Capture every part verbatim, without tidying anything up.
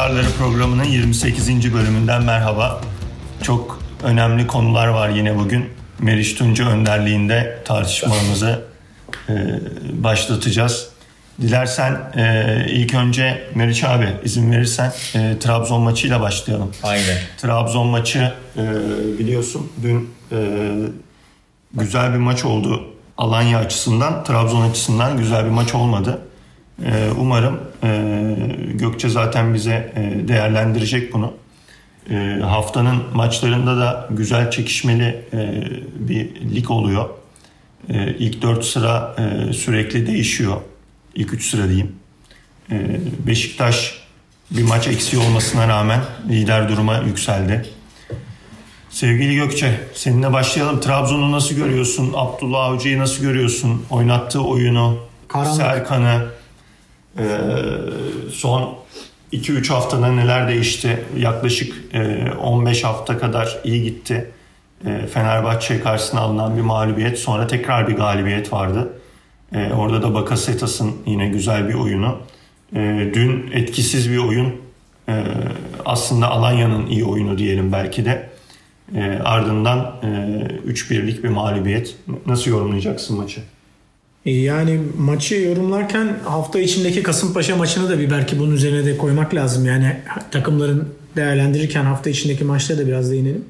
Pazarları programının yirmi sekizinci bölümünden merhaba. Çok önemli konular var yine bugün. Meriç Tuncu önderliğinde tartışmamızı e, başlatacağız. Dilersen e, ilk önce Meriç abi izin verirsen e, Trabzon maçıyla başlayalım. Aynen. Trabzon maçı e, biliyorsun dün e, güzel bir maç oldu. Alanya açısından, Trabzon açısından güzel bir maç olmadı. E, umarım e, Gökçe zaten bize e, değerlendirecek bunu. E, haftanın maçlarında da güzel çekişmeli e, bir lig oluyor. E, ilk dört sıra e, sürekli değişiyor. İlk üç sıra diyeyim. E, Beşiktaş bir maç eksiği olmasına rağmen lider duruma yükseldi. Sevgili Gökçe, seninle başlayalım. Trabzon'u nasıl görüyorsun? Abdullah Avcı'yı nasıl görüyorsun? Oynattığı oyunu, Karanlık. Serkan'ı, e, son iki üç haftada neler değişti? Yaklaşık e, on beş hafta kadar iyi gitti. E, Fenerbahçe karşısına alınan bir mağlubiyet, sonra tekrar bir galibiyet vardı. Ee, orada da Bakasetas'ın yine güzel bir oyunu. Ee, dün etkisiz bir oyun. Ee, aslında Alanya'nın iyi oyunu diyelim belki de. Ee, ardından e, üç birlik bir mağlubiyet. Nasıl yorumlayacaksın maçı? Yani maçı yorumlarken hafta içindeki Kasımpaşa maçını da bir belki bunun üzerine de koymak lazım. Yani takımların değerlendirirken hafta içindeki maçlara da biraz değinelim.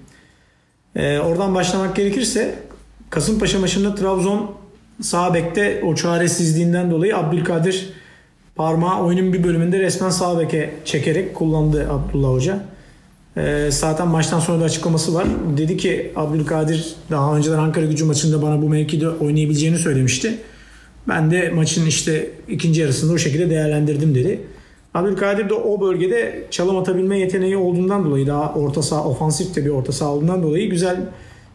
Ee, oradan başlamak gerekirse Kasımpaşa maçında Trabzon sağ bekte o çaresizliğinden dolayı Abdülkadir Parmağan oyunun bir bölümünde resmen sağ beke çekerek kullandı Abdullah Hoca. Ee, zaten maçtan sonra da açıklaması var. Dedi ki Abdülkadir daha önceden Ankara Gücü maçında bana bu mevkide oynayabileceğini söylemişti. Ben de maçın işte ikinci yarısında o şekilde değerlendirdim dedi. Abdülkadir de o bölgede çalım atabilme yeteneği olduğundan dolayı daha orta saha ofansif de bir orta saha olduğundan dolayı güzel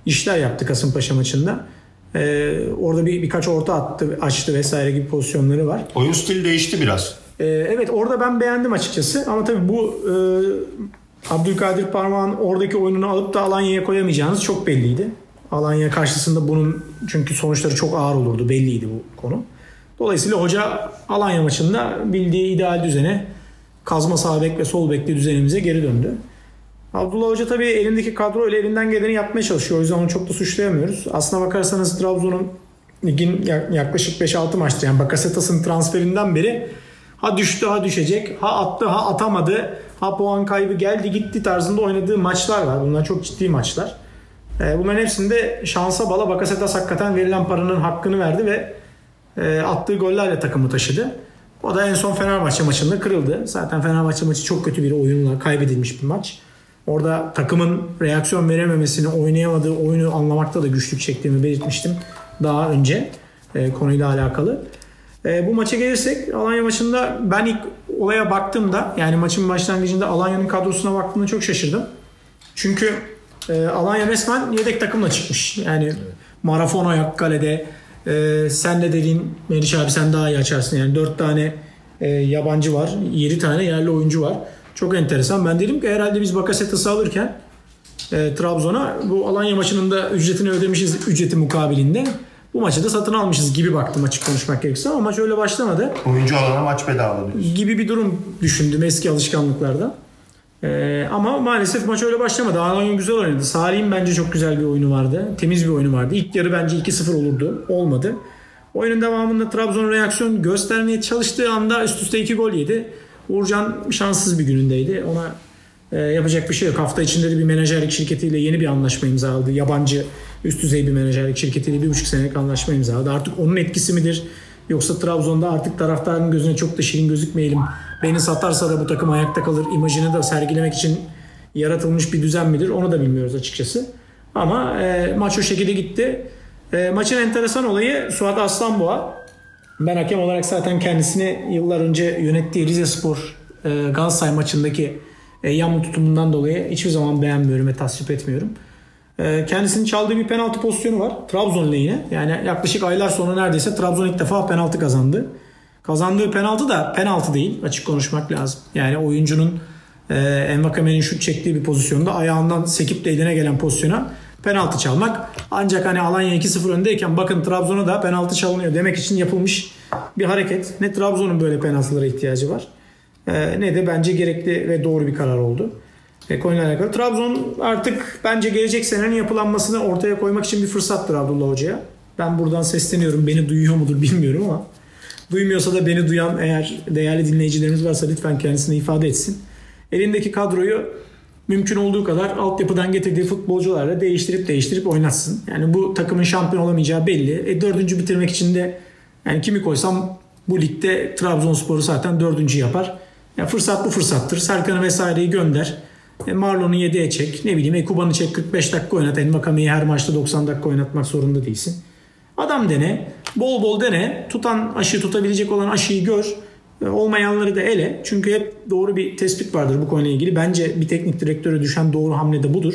işler yaptı Kasımpaşa maçında. Ee, orada bir birkaç orta attı, açtı vesaire gibi pozisyonları var. Oyun stili değişti biraz. Ee, evet orada ben beğendim açıkçası. Ama tabii bu e, Abdülkadir Parmağan oradaki oyununu alıp da Alanya'ya koyamayacağınız çok belliydi. Alanya karşısında bunun çünkü sonuçları çok ağır olurdu. Belliydi bu konu. Dolayısıyla hoca Alanya maçında bildiği ideal düzene kazma sağ bek ve sol bekli düzenimize geri döndü. Abdullah Hoca tabii elindeki kadro ile elinden geleni yapmaya çalışıyor. O yüzden onu çok da suçlayamıyoruz. Aslına bakarsanız Trabzon'un ligin yaklaşık beş altı maçtır. Yani Bakasetas'ın transferinden beri ha düştü ha düşecek, ha attı ha atamadı, ha puan kaybı geldi gitti tarzında oynadığı maçlar var. Bunlar çok ciddi maçlar. Bunların hepsinde şansa bala Bakasetas hakikaten verilen paranın hakkını verdi ve attığı gollerle takımı taşıdı. O da en son Fenerbahçe maçında kırıldı. Zaten Fenerbahçe maçı çok kötü bir oyunla kaybedilmiş bir maç. Orada takımın reaksiyon verememesini, oynayamadığı oyunu anlamakta da güçlük çektiğimi belirtmiştim daha önce e, konuyla alakalı. E, bu maça gelirsek Alanya maçında ben ilk olaya baktığımda yani maçın başlangıcında Alanya'nın kadrosuna baktığımda çok şaşırdım. Çünkü e, Alanya resmen yedek takımla çıkmış. Yani marafon ayak kalede e, sen de dediğin Meriç abi sen daha iyi açarsın. Yani dört tane e, yabancı var, yedi tane yerli oyuncu var. Çok enteresan. Ben dedim ki herhalde biz Bakasetas'ı alırken e, Trabzon'a bu Alanya maçının da ücretini ödemişiz, ücreti mukabilinde. Bu maçı da satın almışız gibi baktım açık konuşmak gerekirse ama maç öyle başlamadı. Oyuncu alana maç bedava diyorsun. Gibi bir durum düşündüm eski alışkanlıklarda. E, ama maalesef maç öyle başlamadı. Alanya güzel oynadı. Sarı'nın bence çok güzel bir oyunu vardı. Temiz bir oyunu vardı. İlk yarı bence iki sıfır olurdu. Olmadı. Oyunun devamında Trabzon reaksiyon göstermeye çalıştığı anda üst üste iki gol yedi. Uğurcan şanssız bir günündeydi. Ona e, yapacak bir şey yok. Hafta içinde de bir menajerlik şirketiyle yeni bir anlaşma imzaladı. Yabancı üst düzey bir menajerlik şirketiyle bir buçuk senelik anlaşma imzaladı. Artık onun etkisi midir? Yoksa Trabzon'da artık taraftarın gözüne çok da şirin gözükmeyelim. Beni satarsa da bu takım ayakta kalır. İmajını da sergilemek için yaratılmış bir düzen midir? Onu da bilmiyoruz açıkçası. Ama e, maç o şekilde gitti. E, maçın enteresan olayı Suat Aslanboğa. Ben hakem olarak zaten kendisini yıllar önce yönettiği Rize Spor e, Galatasaray maçındaki e, yağmur tutumundan dolayı hiçbir zaman beğenmiyorum ve tasvip etmiyorum. E, kendisinin çaldığı bir penaltı pozisyonu var. Trabzon lehine. Yani yaklaşık aylar sonra neredeyse Trabzon ilk defa penaltı kazandı. Kazandığı penaltı da penaltı değil. Açık konuşmak lazım. Yani oyuncunun e, Mbakame'nin şut çektiği bir pozisyonda ayağından sekip de eline gelen pozisyona penaltı çalmak. Ancak hani Alanya iki sıfır öndeyken bakın Trabzon'a da penaltı çalınıyor demek için yapılmış bir hareket. Ne Trabzon'un böyle penaltılara ihtiyacı var. e, ne de bence gerekli ve doğru bir karar oldu. E, konuyla alakalı. Trabzon artık bence gelecek senenin yapılanmasını ortaya koymak için bir fırsattır Abdullah Hoca'ya. Ben buradan sesleniyorum. Beni duyuyor mudur bilmiyorum ama duymuyorsa da beni duyan eğer değerli dinleyicilerimiz varsa lütfen kendisine ifade etsin. Elindeki kadroyu mümkün olduğu kadar altyapıdan getirdiği futbolcularla değiştirip değiştirip oynatsın. Yani bu takımın şampiyon olamayacağı belli. E, dördüncü bitirmek için de yani kimi koysam bu ligde Trabzonspor'u zaten dördüncü yapar. Yani fırsat bu fırsattır. Serkan'ı vesaireyi gönder. E, Marlon'u yediye çek. Ne bileyim Ekuban'ı çek, kırk beş dakika oynat. Envakame'yi her maçta doksan dakika oynatmak zorunda değilsin. Adam dene. Bol bol dene. Tutan aşıyı, tutabilecek olan aşıyı gör. Olmayanları da ele. Çünkü hep doğru bir tespit vardır bu konuyla ilgili. Bence bir teknik direktöre düşen doğru hamle de budur.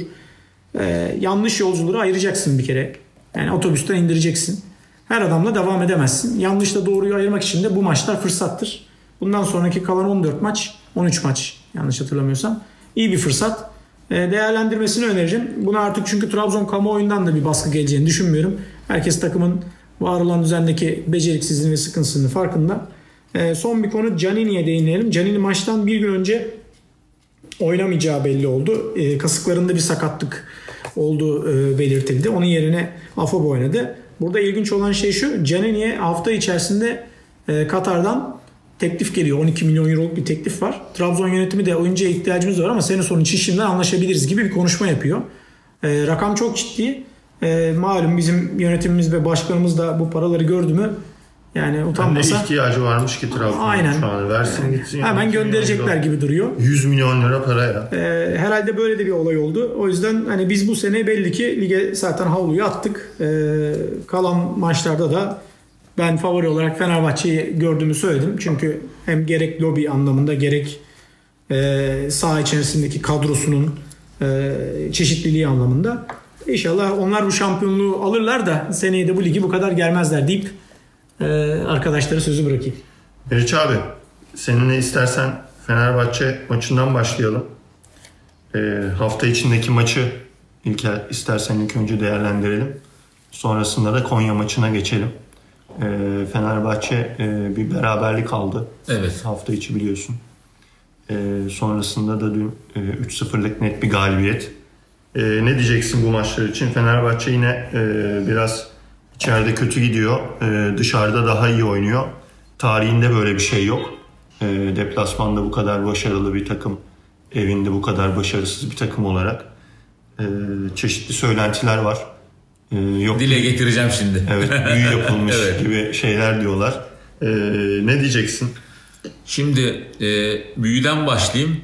Ee, yanlış yolcuları ayıracaksın bir kere. Yani otobüsten indireceksin. Her adamla devam edemezsin. Yanlışla doğruyu ayırmak için de bu maçlar fırsattır. Bundan sonraki kalan on dört maç, on üç maç yanlış hatırlamıyorsam. İyi bir fırsat. Ee, değerlendirmesini öneririm. Buna artık çünkü Trabzon kamuoyundan da bir baskı geleceğini düşünmüyorum. Herkes takımın var olan düzendeki beceriksizliğini ve sıkıntısının farkında. Son bir konu Giannini'ye değinelim. Giannini maçtan bir gün önce oynamayacağı belli oldu. Kasıklarında bir sakatlık olduğu belirtildi. Onun yerine Afob oynadı. Burada ilginç olan şey şu. Giannini'ye hafta içerisinde Katar'dan teklif geliyor. on iki milyon euroluk bir teklif var. Trabzon yönetimi de oyuncuya ihtiyacımız var ama sene sonu için şimdiden anlaşabiliriz gibi bir konuşma yapıyor. Rakam çok ciddi. Malum bizim yönetimimiz ve başkanımız da bu paraları gördü mü yani utanmasa. Ne ihtiyacı varmış ki Trabzon'un şu an. Versin yani, gitsin. Hemen gönderecekler gibi duruyor. yüz milyon lira paraya. Ee, herhalde böyle de bir olay oldu. O yüzden hani biz bu sene belli ki lige zaten havluyu attık. Ee, kalan maçlarda da ben favori olarak Fenerbahçe'yi gördüğümü söyledim. Çünkü hem gerek lobi anlamında gerek e, saha içerisindeki kadrosunun e, çeşitliliği anlamında. İnşallah onlar bu şampiyonluğu alırlar da seneye de bu ligi bu kadar gelmezler deyip arkadaşlara sözü bırakayım. Meriç abi, seninle istersen Fenerbahçe maçından başlayalım. E, hafta içindeki maçı ilk, istersen ilk önce değerlendirelim. Sonrasında da Konya maçına geçelim. E, Fenerbahçe e, bir beraberlik aldı. Evet. Hafta içi biliyorsun. E, sonrasında da dün e, üç sıfırlık net bir galibiyet. E, ne diyeceksin bu maçlar için? Fenerbahçe yine e, biraz İçeride kötü gidiyor. Ee, dışarıda daha iyi oynuyor. Tarihinde böyle bir şey yok. Ee, deplasmanda bu kadar başarılı bir takım, evinde bu kadar başarısız bir takım olarak ee, çeşitli söylentiler var. Ee, yok dile getireceğim şimdi. Evet, büyü yapılmış evet. gibi şeyler diyorlar. Ee, ne diyeceksin? Şimdi e, büyüden başlayayım.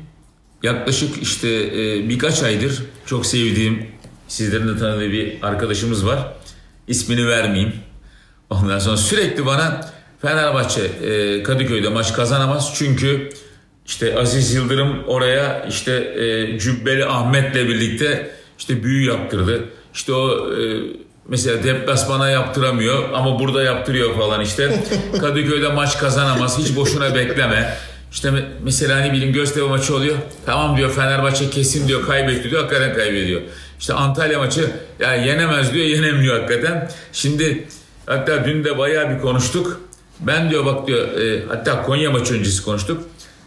Yaklaşık işte e, birkaç aydır çok sevdiğim, sizlerin de tanıdığı bir arkadaşımız var. İsmini vermeyeyim. Ondan sonra sürekli bana Fenerbahçe e, Kadıköy'de maç kazanamaz. Çünkü işte Aziz Yıldırım oraya işte e, Cübbeli Ahmet'le birlikte işte büyü yaptırdı. İşte o e, mesela deplasmana yaptıramıyor ama burada yaptırıyor falan işte. Kadıköy'de maç kazanamaz. Hiç boşuna bekleme. İşte mesela hani bileyim Göztepe maçı oluyor. Tamam diyor Fenerbahçe kesin diyor kaybetti diyor. Hakikaten kaybediyor. İşte Antalya maçı yani yenemez diyor, yenemiyor hakikaten. Şimdi hatta dün de bayağı bir konuştuk. Ben diyor bak diyor e, hatta Konya maçı öncesi konuştuk.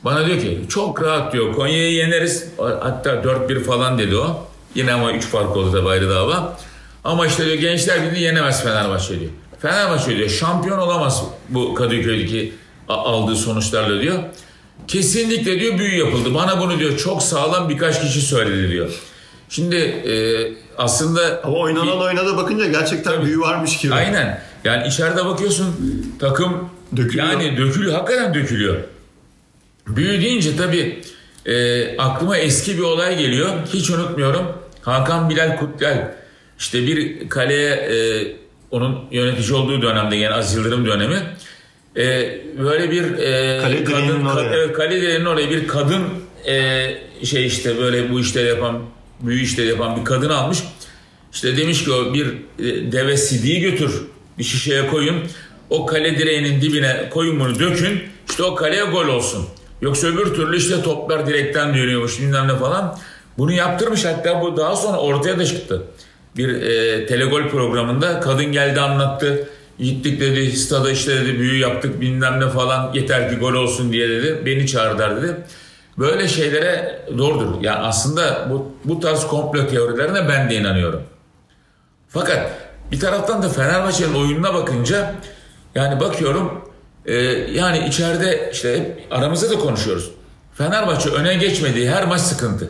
Bana diyor ki çok rahat diyor Konya'yı yeneriz. Hatta dört bir falan dedi o. Yine ama üç fark oldu tabii ayrı dava. Ama işte diyor Gençlerbirliği yenemez Fenerbahçe diyor. Fenerbahçe diyor şampiyon olamaz bu Kadıköy'deki aldığı sonuçlarla diyor. Kesinlikle diyor büyü yapıldı. Bana bunu diyor çok sağlam birkaç kişi söyledi diyor. Şimdi e, aslında... Ama oynanan oyuna da bakınca gerçekten tabii, büyü varmış gibi. Aynen. Yani içeride bakıyorsun takım dökülüyor. Yani dökülüyor. Hakikaten dökülüyor. Büyü deyince tabii e, aklıma eski bir olay geliyor. Hiç unutmuyorum. Hakan Bilal Kutluel. İşte bir kaleye e, onun yönetici olduğu dönemde yani Aziz Yıldırım dönemi. E, böyle bir e, kale direğinin oraya. Kale direğinin oraya bir kadın e, şey işte böyle bu işleri yapan büyü işleri yapan bir kadın almış. İşte demiş ki o bir deve sidiği götür. Bir şişeye koyun. O kale direğinin dibine koyun bunu dökün. İşte o kaleye gol olsun. Yoksa öbür türlü işte toplar direkten dönüyormuş bilmem ne falan. Bunu yaptırmış hatta bu daha sonra ortaya da çıktı. Bir e, telegol programında kadın geldi anlattı. Gittik dedi, stada işte dedi, büyü yaptık bilmem ne falan, yeter ki gol olsun diye dedi. Beni çağırdılar dedi. Böyle şeylere doğrudur. Yani aslında bu, bu tarz komplo teorilerine ben de inanıyorum. Fakat bir taraftan da Fenerbahçe'nin oyununa bakınca yani bakıyorum e, yani içeride işte hep aramızda da konuşuyoruz. Fenerbahçe öne geçmediği her maç sıkıntı.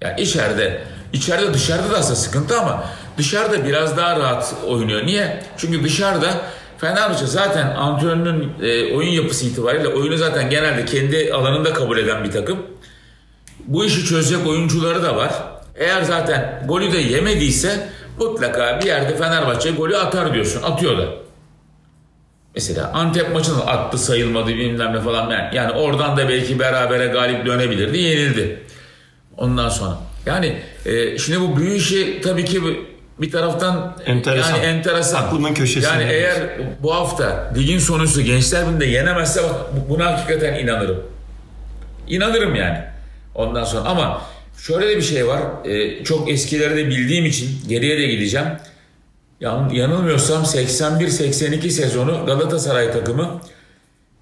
Yani içeride, içeride dışarıda da aslında sıkıntı ama dışarıda biraz daha rahat oynuyor. Niye? Çünkü dışarıda Fenerbahçe zaten antrenörünün e, oyun yapısı itibariyle oyunu zaten genelde kendi alanında kabul eden bir takım. Bu işi çözecek oyuncuları da var. Eğer zaten golü de yemediyse mutlaka bir yerde Fenerbahçe golü atar diyorsun. Atıyor da. Mesela Antep maçını attı, sayılmadı bilmem ne falan. Yani, yani oradan da belki berabere galip dönebilirdi. Yenildi. Ondan sonra. Yani e, şimdi bu büyü işi tabii ki bir taraftan enteresan. Yani enteresan. Aklımın köşesinde. Yani eğer bu hafta ligin sonucu Gençlerbirliği'nde yenemezse bak, buna hakikaten inanırım. İnanırım yani. Ondan sonra ama şöyle de bir şey var. E, çok eskileri de bildiğim için geriye de gideceğim. Yan, yanılmıyorsam seksen bir seksen iki sezonu Galatasaray takımı,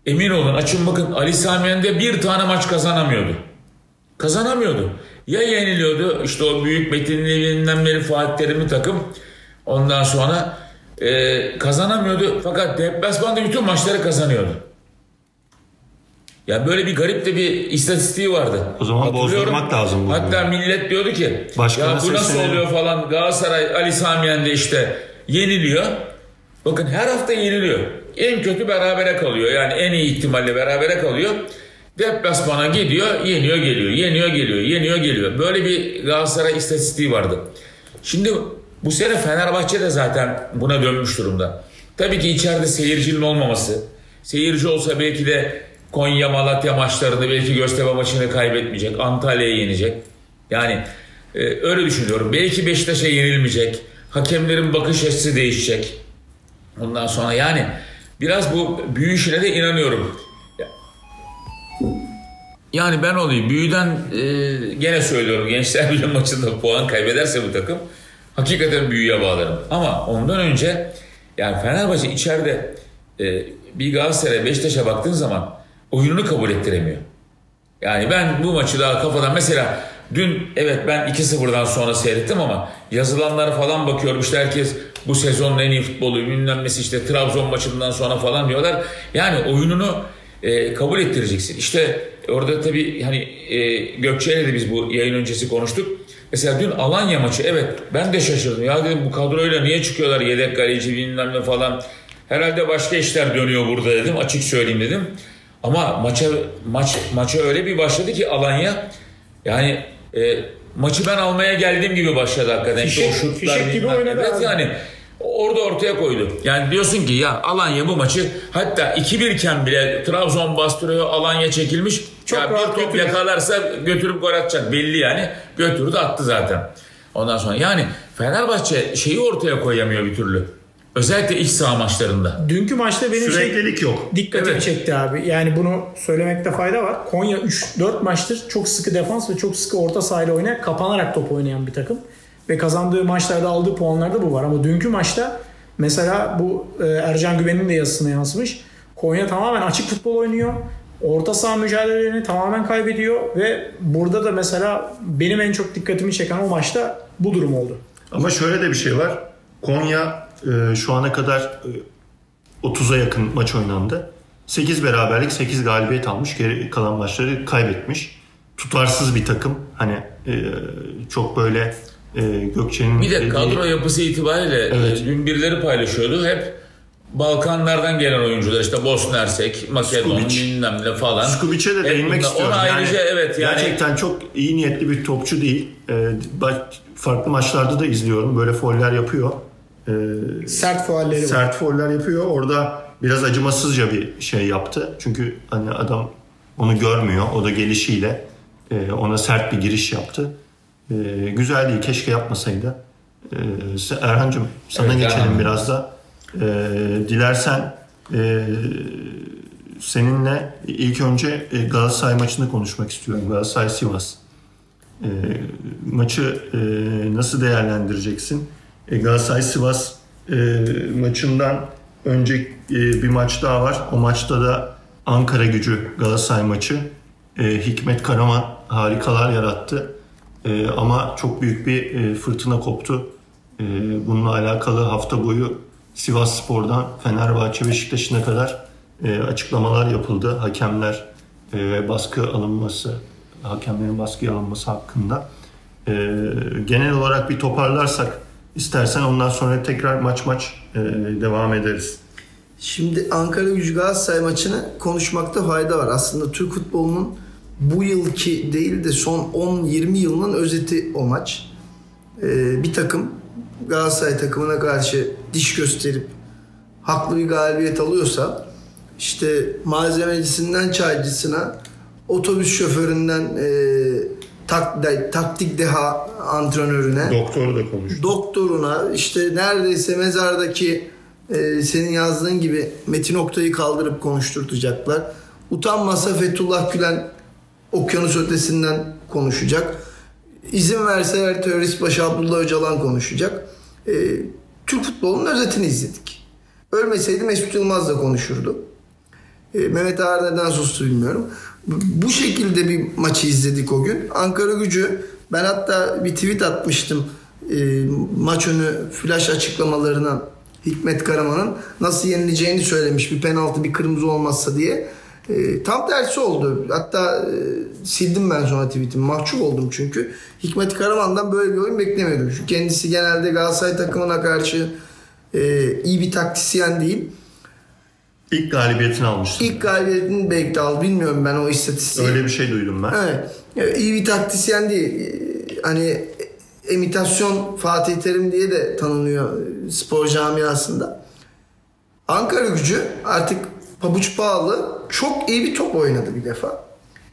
emin olun açın bakın, Ali Sami Yen'de bir tane maç kazanamıyordu. Kazanamıyordu. Ya yeniliyordu işte o büyük metinliğinden beri Fatih Terim'in takım. Ondan sonra e, kazanamıyordu. Fakat deplasmanda bütün maçları kazanıyordu. Ya böyle bir garip de bir istatistiği vardı. O zaman bozdurmak lazım. Hatta yani millet diyordu ki başka ya bu nasıl oluyor falan, Galatasaray Ali Sami Yen'de işte yeniliyor. Bakın her hafta yeniliyor. En kötü berabere kalıyor. Yani en iyi ihtimalle berabere kalıyor. Deplasmana gidiyor, yeniyor geliyor, yeniyor geliyor, yeniyor geliyor. Böyle bir Galatasaray istatistiği vardı. Şimdi bu sene Fenerbahçe de zaten buna dönmüş durumda. Tabii ki içeride seyircinin olmaması. Seyirci olsa belki de Konya, Malatya maçlarını, belki Göztepe maçını kaybetmeyecek, Antalya'ya yenecek. Yani e, öyle düşünüyorum. Belki Beşiktaş'a yenilmeyecek. Hakemlerin bakış açısı değişecek. Ondan sonra yani biraz bu büyü işine de inanıyorum. Yani ben olayım. Büyüden e, gene söylüyorum. Gençlerbirliği maçında puan kaybederse bu takım hakikaten büyüye bağlarım. Ama ondan önce yani Fenerbahçe içeride e, bir Galatasaray, Beşiktaş'a baktığın zaman oyununu kabul ettiremiyor. Yani ben bu maçı daha kafadan, mesela dün evet ben iki sıfırdan sonra seyrettim ama yazılanlara falan bakıyorum. İşte herkes bu sezonun en iyi futbolu ünlenmesi işte Trabzon maçından sonra falan diyorlar. Yani oyununu e, kabul ettireceksin. İşte orada tabii hani e, Gökçe'yle de biz bu yayın öncesi konuştuk. Mesela dün Alanya maçı, evet ben de şaşırdım. Ya dedim bu kadroyla niye çıkıyorlar, yedek kaleci bilmem ne falan. Herhalde başka işler dönüyor burada dedim, açık söyleyeyim dedim. Ama maça maç maça öyle bir başladı ki Alanya, yani e, maçı ben almaya geldiğim gibi başladı hakikaten. Fişek, işte o şutlar, fişek gibi oynadı. Evet yani orada ortaya koydu. Yani diyorsun ki ya Alanya bu maçı, hatta iki bir iken bile Trabzon bastırıyor, Alanya çekilmiş. Çok ya bir top yakalarsa götürüp gol atacak belli yani. Götürdü, attı zaten. Ondan sonra yani Fenerbahçe şeyi ortaya koyamıyor bir türlü. Özellikle iç saha maçlarında. Dünkü maçta benim süreklilik şey, yok. Dikkatimi evet. çekti abi. Yani bunu söylemekte fayda var. Konya üç dört maçtır çok sıkı defans ve çok sıkı orta sahayla oynayan, kapanarak top oynayan bir takım. Ve kazandığı maçlarda aldığı puanlarda bu var. Ama dünkü maçta mesela bu Ercan Güven'in de yazısına yansımış. Konya tamamen açık futbol oynuyor. Orta saha mücadelelerini tamamen kaybediyor. Ve burada da mesela benim en çok dikkatimi çeken o maçta bu durum oldu. Ama şöyle de bir şey var. Konya e, şu ana kadar e, otuza yakın maç oynandı. sekiz beraberlik, sekiz galibiyet almış. Geri kalan maçları kaybetmiş. Tutarsız bir takım. Hani e, çok böyle... Gökçe'nin bir de kadro dediği... yapısı itibariyle evet. Dün birileri paylaşıyordu, hep Balkanlardan gelen oyuncular, işte Bosna Hersek, Makedon, bilmem ne falan. Skubiç'e de değinmek e, istiyorum. Ona ayrıca yani, evet yani gerçekten çok iyi niyetli bir topçu değil. Ee, farklı maçlarda da izliyorum, böyle foller yapıyor. Ee, sert folleri var. Sert foller yapıyor. Orada biraz acımasızca bir şey yaptı. Çünkü hani adam onu görmüyor. O da gelişiyle e, ona sert bir giriş yaptı. Ee, güzel değil, keşke yapmasaydı. Ee, Erhan'cığım sana evet, geçelim Erhan. Biraz da ee, dilersen e, seninle ilk önce Galatasaray maçını konuşmak istiyorum. Galatasaray Sivas ee, maçı e, nasıl değerlendireceksin? e, Galatasaray Sivas e, maçından önce e, bir maç daha var. O maçta da Ankara Gücü Galatasaray maçı. E, Hikmet Karaman harikalar yarattı. E, ama çok büyük bir e, fırtına koptu. E, bununla alakalı hafta boyu Sivas Spor'dan Fenerbahçe Beşiktaş'ına kadar e, açıklamalar yapıldı. Hakemler e, baskı alınması, hakemlerin baskıya alınması hakkında. E, genel olarak bir toparlarsak istersen ondan sonra tekrar maç maç e, devam ederiz. Şimdi Ankara Gücü Galatasaray maçını konuşmakta fayda var. Aslında Türk futbolunun bu yılki değil de son on yirmi yılının özeti o maç. E, bir takım Galatasaray takımına karşı diş gösterip haklı bir galibiyet alıyorsa işte malzemecisinden çaycısına, otobüs şoföründen e, tak, taktik deha antrenörüne, doktoru da konuştu. Doktoruna işte neredeyse mezardaki e, senin yazdığın gibi Metin Oktay'ı kaldırıp konuşturtacaklar. Utanmasa Fethullah Gülen okyanus ötesinden konuşacak. İzin verseler terörist başı Abdullah Öcalan konuşacak. E, Türk futbolunun özetini izledik. Ölmeseydi Mesut Yılmaz da konuşurdu. E, Mehmet Ağar neden sustu bilmiyorum. Bu şekilde bir maçı izledik o gün. Ankara Gücü, ben hatta bir tweet atmıştım. E, maç önü flash açıklamalarına Hikmet Karaman'ın nasıl yenileceğini söylemiş. Bir penaltı, bir kırmızı olmazsa diye. E, tam tersi oldu. Hatta e, sildim ben sonra tweetimi. Mahcup oldum çünkü. Hikmet Karaman'dan böyle bir oyun beklemiyordum. Çünkü kendisi genelde Galatasaray takımına karşı e, iyi bir taktisyen değil. İlk galibiyetini almıştı. İlk galibiyetini belki de aldı. Bilmiyorum ben o istatistiği. Öyle bir şey duydum ben. Evet. Yani iyi bir taktisyen değil. Hani imitasyon Fatih Terim diye de tanınıyor spor camiasında. Ankara Gücü artık pabuç pahalı. Çok iyi bir top oynadı bir defa.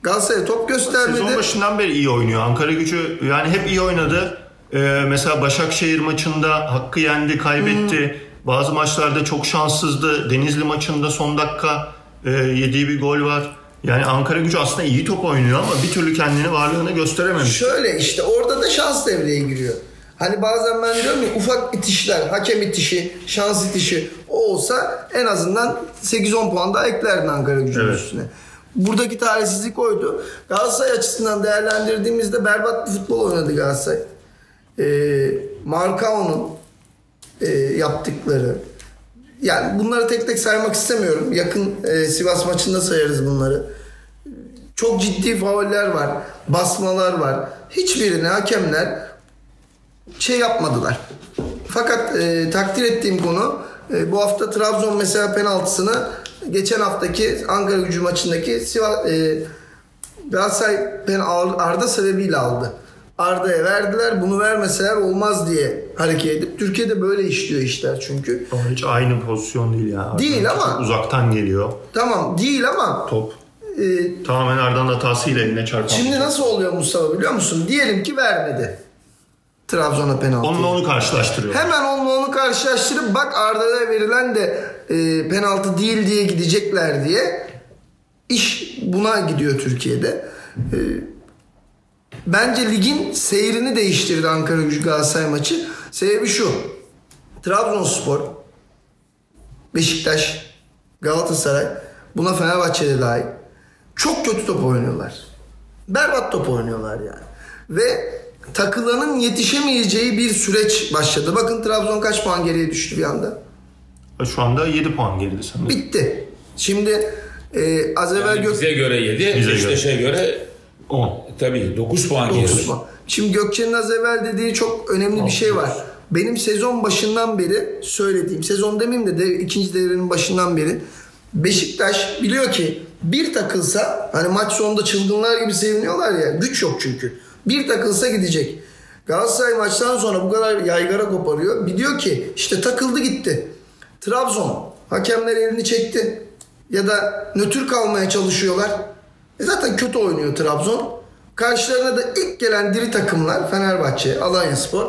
Galatasaray top göstermedi. Sezon başından beri iyi oynuyor. Ankara Gücü yani hep iyi oynadı. Ee, mesela Başakşehir maçında hakkı yendi, kaybetti. Hmm. Bazı maçlarda çok şanssızdı. Denizli maçında son dakika e, yediği bir gol var. Yani Ankara Gücü aslında iyi top oynuyor ama bir türlü kendini, varlığını gösterememiş. Şöyle işte orada da şans devreye giriyor. Hani bazen ben diyorum ya ufak itişler, hakem itişi, şans itişi olsa en azından sekiz on puan daha eklerdin Ankara Gücü'nün evet. üstüne. Buradaki talihsizlik oydu. Galatasaray açısından değerlendirdiğimizde berbat bir futbol oynadı Galatasaray. E, Marcao'nun e, yaptıkları. Yani bunları tek tek saymak istemiyorum. Yakın e, Sivas maçında sayarız bunları. Çok ciddi fauller var, basmalar var. Hiçbirine hakemler şey yapmadılar. Fakat e, takdir ettiğim konu e, bu hafta Trabzon mesela penaltısını geçen haftaki Ankara Gücü maçındaki Sivas e, Galatasaray pen Arda sebebiyle aldı. Arda'ya verdiler. Bunu vermeseler olmaz diye hareket edip. Türkiye'de böyle işliyor işler çünkü. Ama hiç aynı pozisyon değil ya. Arda değil ama. Uzaktan geliyor. Tamam değil ama. Top. E, tamamen Arda'nın hatasıyla eline çarpan. Şimdi nasıl oluyor Mustafa biliyor musun? Diyelim ki vermedi. Trabzon'a penaltı. Onunla onu karşılaştırıyor. Hemen onunla onu karşılaştırıp bak Arda'ya verilen de e, penaltı değil diye gidecekler diye iş buna gidiyor Türkiye'de. E, bence ligin seyrini değiştirdi Ankara Gücü Galatasaray maçı. Sebebi şu. Trabzonspor, Beşiktaş, Galatasaray, buna Fenerbahçe'de dahil çok kötü top oynuyorlar. Berbat top oynuyorlar yani. Ve takılanın yetişemeyeceği bir süreç başladı. Bakın Trabzon kaç puan geriye düştü bir anda? Şu anda yedi puan geride sanırım. Bitti. Şimdi e, az evvel yani Gök... bize göre yedi, Beşiktaş'a göre on. Tabii dokuz puan geride. Şimdi Gökçe'nin az evvel dediği çok önemli on. Bir şey var. Benim sezon başından beri söylediğim, sezon demeyeyim de, de ikinci devrenin başından beri Beşiktaş biliyor ki bir takılsa, hani maç sonunda çılgınlar gibi seviniyorlar ya, güç yok çünkü. Bir takılsa gidecek. Galatasaray maçtan sonra bu kadar yaygara koparıyor. Biliyor ki işte takıldı gitti. Trabzon hakemler elini çekti. Ya da nötr kalmaya çalışıyorlar. E zaten kötü oynuyor Trabzon. Karşılarına da ilk gelen diri takımlar Fenerbahçe, Alanya Spor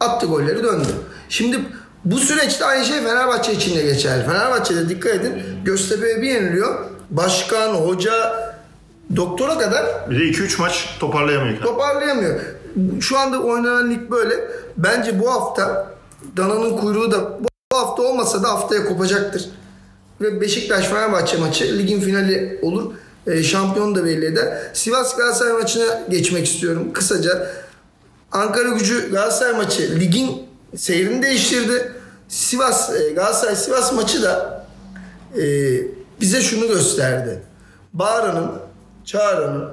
attı golleri döndü. Şimdi bu süreçte aynı şey Fenerbahçe için de geçerli. Fenerbahçe'de dikkat edin. Göztepe'ye bir yeniliyor. Başkan, hoca... Doktora kadar... Bir de iki üç maç toparlayamıyor. Toparlayamıyor. Şu anda oynanan lig böyle. Bence bu hafta dananın kuyruğu da bu hafta olmasa da haftaya kopacaktır. Ve Beşiktaş-Fenerbahçe maçı ligin finali olur. E, şampiyon da belli eder. Sivas-Galatasaray maçına geçmek istiyorum kısaca. Ankara Gücü Galatasaray maçı ligin seyrini değiştirdi. Sivas e, Galatasaray-Sivas maçı da e, bize şunu gösterdi. Bağıranın, çağıranın,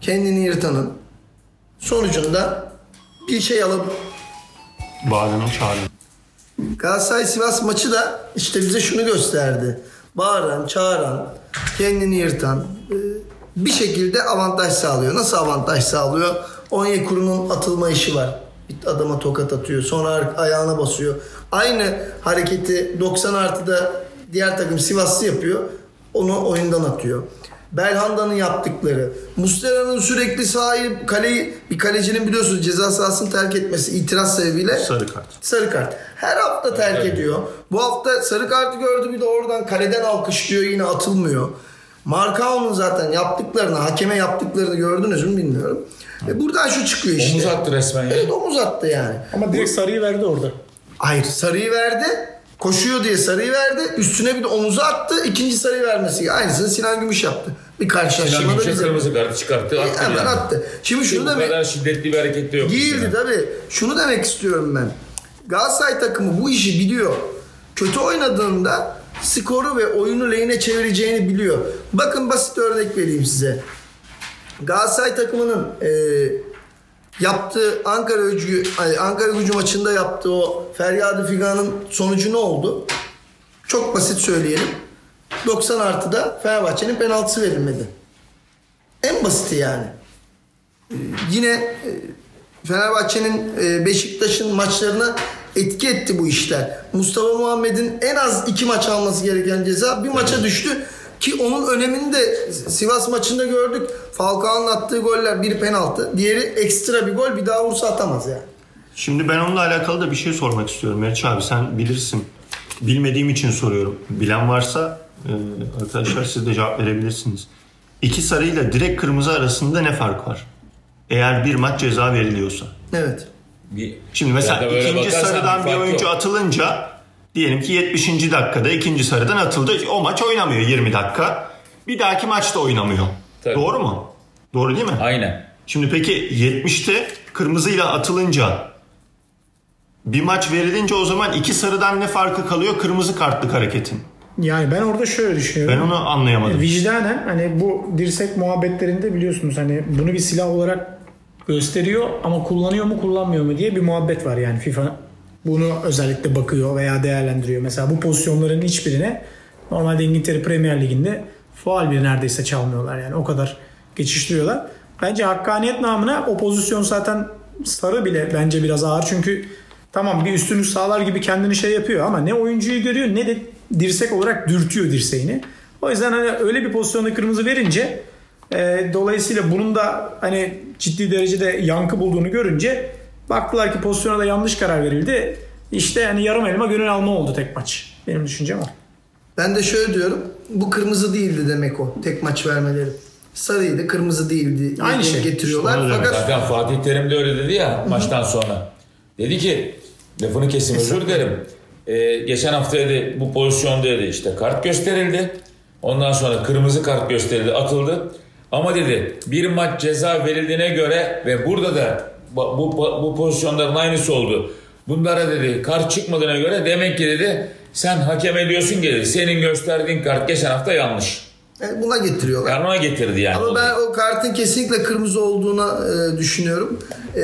kendini yırtanın sonucunda bir şey alıp bağıranın, çağıranın. Galatasaray-Sivas maçı da işte bize şunu gösterdi. Bağıran, çağıran, kendini yırtan bir şekilde avantaj sağlıyor. Nasıl avantaj sağlıyor? Onyekuru'nun atılma işi var. Bir adama tokat atıyor. Sonra ayağına basıyor. Aynı hareketi doksan artıda diğer takım Sivaslı yapıyor. Onu oyundan atıyor. Belhanda'nın yaptıkları. Muslera'nın sürekli sahip kaleyi, bir kalecinin biliyorsunuz ceza sahasını terk etmesi itiraz sebebiyle. Sarı kart. Sarı kart. Her hafta terk evet. ediyor. Bu hafta sarı kartı gördü, bir de oradan kaleden alkışlıyor, yine atılmıyor. Markao'nun zaten yaptıklarını, hakeme yaptıklarını gördünüz mü bilmiyorum. Ve buradan şu çıkıyor işte. Omuz attı resmen yani. Evet, omuz attı yani. Ama direkt sarıyı verdi orada. Hayır, sarıyı verdi. Koşuyor diye sarıyı verdi. Üstüne bir de omuzu attı. İkinci sarıyı vermesi. Aynısını Sinan Gümüş yaptı. Bir karşılaştırmada Sinan Gümüş'e kırmızı kartı çıkarttı. Hemen attı, e, yani. attı. Şimdi şunu demek... Bu kadar şiddetli bir hareket de yok. Değildi yani. Tabii. Şunu demek istiyorum ben. Galatasaray takımı bu işi biliyor. Kötü oynadığında skoru ve oyunu lehine çevireceğini biliyor. Bakın basit örnek vereyim size. Galatasaray takımının e, yaptığı Ankara Gücü, Ankara Gücü maçında yaptığı o Feryadı Figan'ın sonucu ne oldu? Çok basit söyleyelim. doksan artıda Fenerbahçe'nin penaltısı verilmedi. En basiti yani. Ee, yine Fenerbahçe'nin Beşiktaş'ın maçlarına etki etti bu işler. Mustafa Muhammed'in en az iki maç alması gereken ceza bir maça düştü. Ki onun önemini de Sivas maçında gördük. Falcao'nun attığı goller biri penaltı. Diğeri ekstra bir gol, bir daha vursa atamaz yani. Şimdi ben onunla alakalı da bir şey sormak istiyorum Meriç abi. Sen bilirsin. Bilmediğim için soruyorum. Bilen varsa arkadaşlar siz de cevap verebilirsiniz. İki sarıyla direkt kırmızı arasında ne fark var? Eğer bir maç ceza veriliyorsa. Evet. Şimdi mesela ikinci sarıdan bir oyuncu yok. Atılınca... Diyelim ki yetmişinci dakikada ikinci sarıdan atıldı. O maç oynamıyor yirmi dakika. Bir dahaki maçta oynamıyor. Tabii. Doğru mu? Doğru değil mi? Aynen. Şimdi peki yetmişte kırmızıyla atılınca bir maç verilince o zaman iki sarıdan ne farkı kalıyor kırmızı kartlık hareketin? Yani ben orada şöyle düşünüyorum. Ben onu anlayamadım. Vicdanen hani bu dirsek muhabbetlerinde biliyorsunuz hani bunu bir silah olarak gösteriyor ama kullanıyor mu kullanmıyor mu diye bir muhabbet var yani FIFA. Bunu özellikle bakıyor veya değerlendiriyor. Mesela bu pozisyonların hiçbirine normalde İngiltere Premier Ligi'nde faul bile neredeyse çalmıyorlar. Yani o kadar geçiştiriyorlar. Bence hakkaniyet namına o pozisyon zaten sarı bile bence biraz ağır. Çünkü tamam bir üstünlük sağlar gibi kendini şey yapıyor ama ne oyuncuyu görüyor ne de dirsek olarak dürtüyor dirseğini. O yüzden hani öyle bir pozisyonda kırmızı verince e, dolayısıyla bunun da hani ciddi derecede yankı bulduğunu görünce baktılar ki pozisyona da yanlış karar verildi. İşte yani yarım elma gönül alma oldu tek maç. Benim düşüncem o. Ben de şöyle diyorum. Bu kırmızı değildi demek o. Tek maç vermeleri. Sarıydı, kırmızı değildi. Aynı şey getiriyorlar. Fakat... Zaten Fatih Terim de öyle dedi ya maçtan sonra. Dedi ki lafını kesin özür dilerim. Ee, geçen hafta dedi bu pozisyonda dedi işte kart gösterildi. Ondan sonra kırmızı kart gösterildi, atıldı. Ama dedi bir maç ceza verildiğine göre ve burada da Bu, bu, bu pozisyonların aynısı oldu. Bunlara dedi kart çıkmadığına göre demek ki dedi sen hakem ediyorsun ki dedi, senin gösterdiğin kart geçen hafta yanlış. Yani buna getiriyorlar. Yani ona getirdi yani. Ama ben o kartın kesinlikle kırmızı olduğuna e, düşünüyorum. E,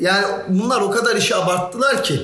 yani bunlar o kadar işi abarttılar ki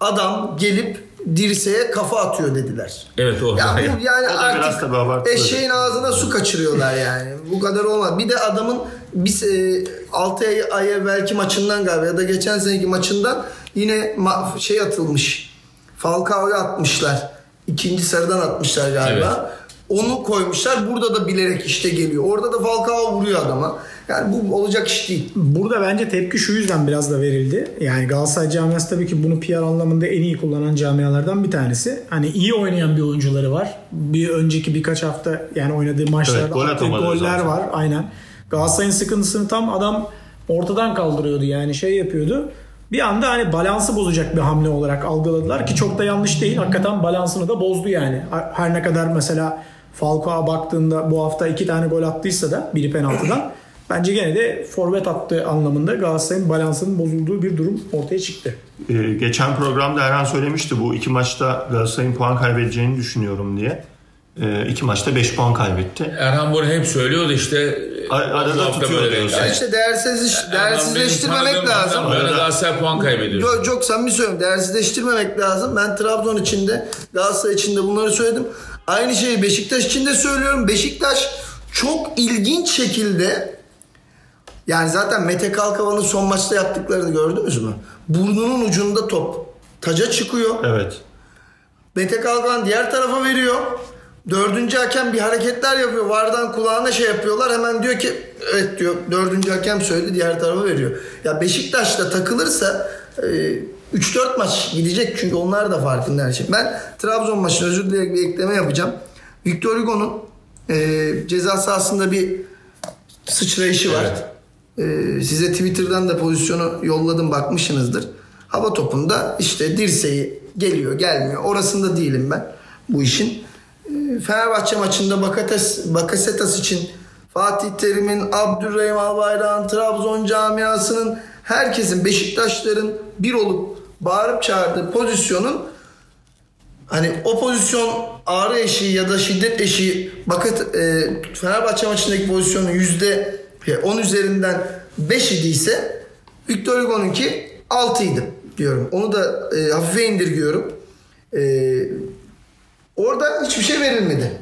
adam gelip dirseğe kafa atıyor dediler. Evet o. Ya yani, bu, yani artık eşeğin ağzına su kaçırıyorlar yani. Bu kadar olmaz. Bir de adamın biz e, altı ay, ay evvelki maçından galiba ya da geçen seneki maçından yine ma- şey atılmış. Falcao'ya atmışlar. İkinci sarıdan atmışlar galiba. Evet. Onu koymuşlar. Burada da bilerek işte geliyor. Orada da Falcao vuruyor adama. Yani bu olacak iş değil. Burada bence tepki şu yüzden biraz da verildi. Yani Galatasaray camiası tabii ki bunu P R anlamında en iyi kullanan camialardan bir tanesi. Hani iyi oynayan bir oyuncuları var. Bir önceki birkaç hafta yani oynadığı maçlarda evet, gol goller zaten. Var. Aynen. Galatasaray'ın sıkıntısını tam adam ortadan kaldırıyordu. Yani şey yapıyordu. bir anda hani balansı bozacak bir hamle olarak algıladılar ki çok da yanlış değil. Hakikaten balansını da bozdu yani. Her ne kadar mesela Falcao'ya baktığında bu hafta iki tane gol attıysa da biri penaltıdan, bence gene de forvet attığı anlamında Galatasaray'ın balansının bozulduğu bir durum ortaya çıktı. Ee, geçen programda Erhan söylemişti, bu iki maçta Galatasaray'ın puan kaybedeceğini düşünüyorum diye. Ee, iki maçta beş puan kaybetti. Erhan bunu hep söylüyordu işte. Ar- arada tutuyor diyorsun. Yani işte değersiz, değersizleştirmemek Erhan lazım. Böyle Galatasaray puan kaybediyor. Yok, yok samimi söylüyorum, değersizleştirmemek lazım. Ben Trabzon için de Galatasaray için de bunları söyledim. Aynı şeyi Beşiktaş için de söylüyorum. Beşiktaş çok ilginç şekilde, yani zaten Mete Kalkavan'ın son maçta yaptıklarını gördünüz mü? Burnunun ucunda top. Taca çıkıyor. Evet. Mete Kalkavan diğer tarafa veriyor. Dördüncü hakem bir hareketler yapıyor. VAR'dan kulağına şey yapıyorlar. Hemen diyor ki evet diyor. Dördüncü hakem söyledi, diğer tarafa veriyor. Ya Beşiktaş'ta takılırsa üç dört maç gidecek. Çünkü onlar da farkında her şey. Ben Trabzon maçına özür dileyerek bir ekleme yapacağım. Victor Hugo'nun e, ceza sahasında bir sıçrayışı var. Evet. Ee, size Twitter'dan da pozisyonu yolladım, bakmışsınızdır. Hava topunda işte dirseği geliyor gelmiyor, orasında değilim ben bu işin. Ee, Fenerbahçe maçında Bakasetas, Bakasetas için Fatih Terim'in, Abdurrahim Albayrak'ın, Trabzon camiasının, herkesin, Beşiktaşların bir olup bağırıp çağırdığı pozisyonun, hani o pozisyon ağrı eşiği ya da şiddet eşiği, Bakat, e, Fenerbahçe maçındaki pozisyonun yüzde on üzerinden beş idiyse Victor Hugo'nunki altı idi diyorum. Onu da e, hafife indirgiyorum. E, orada hiçbir şey verilmedi.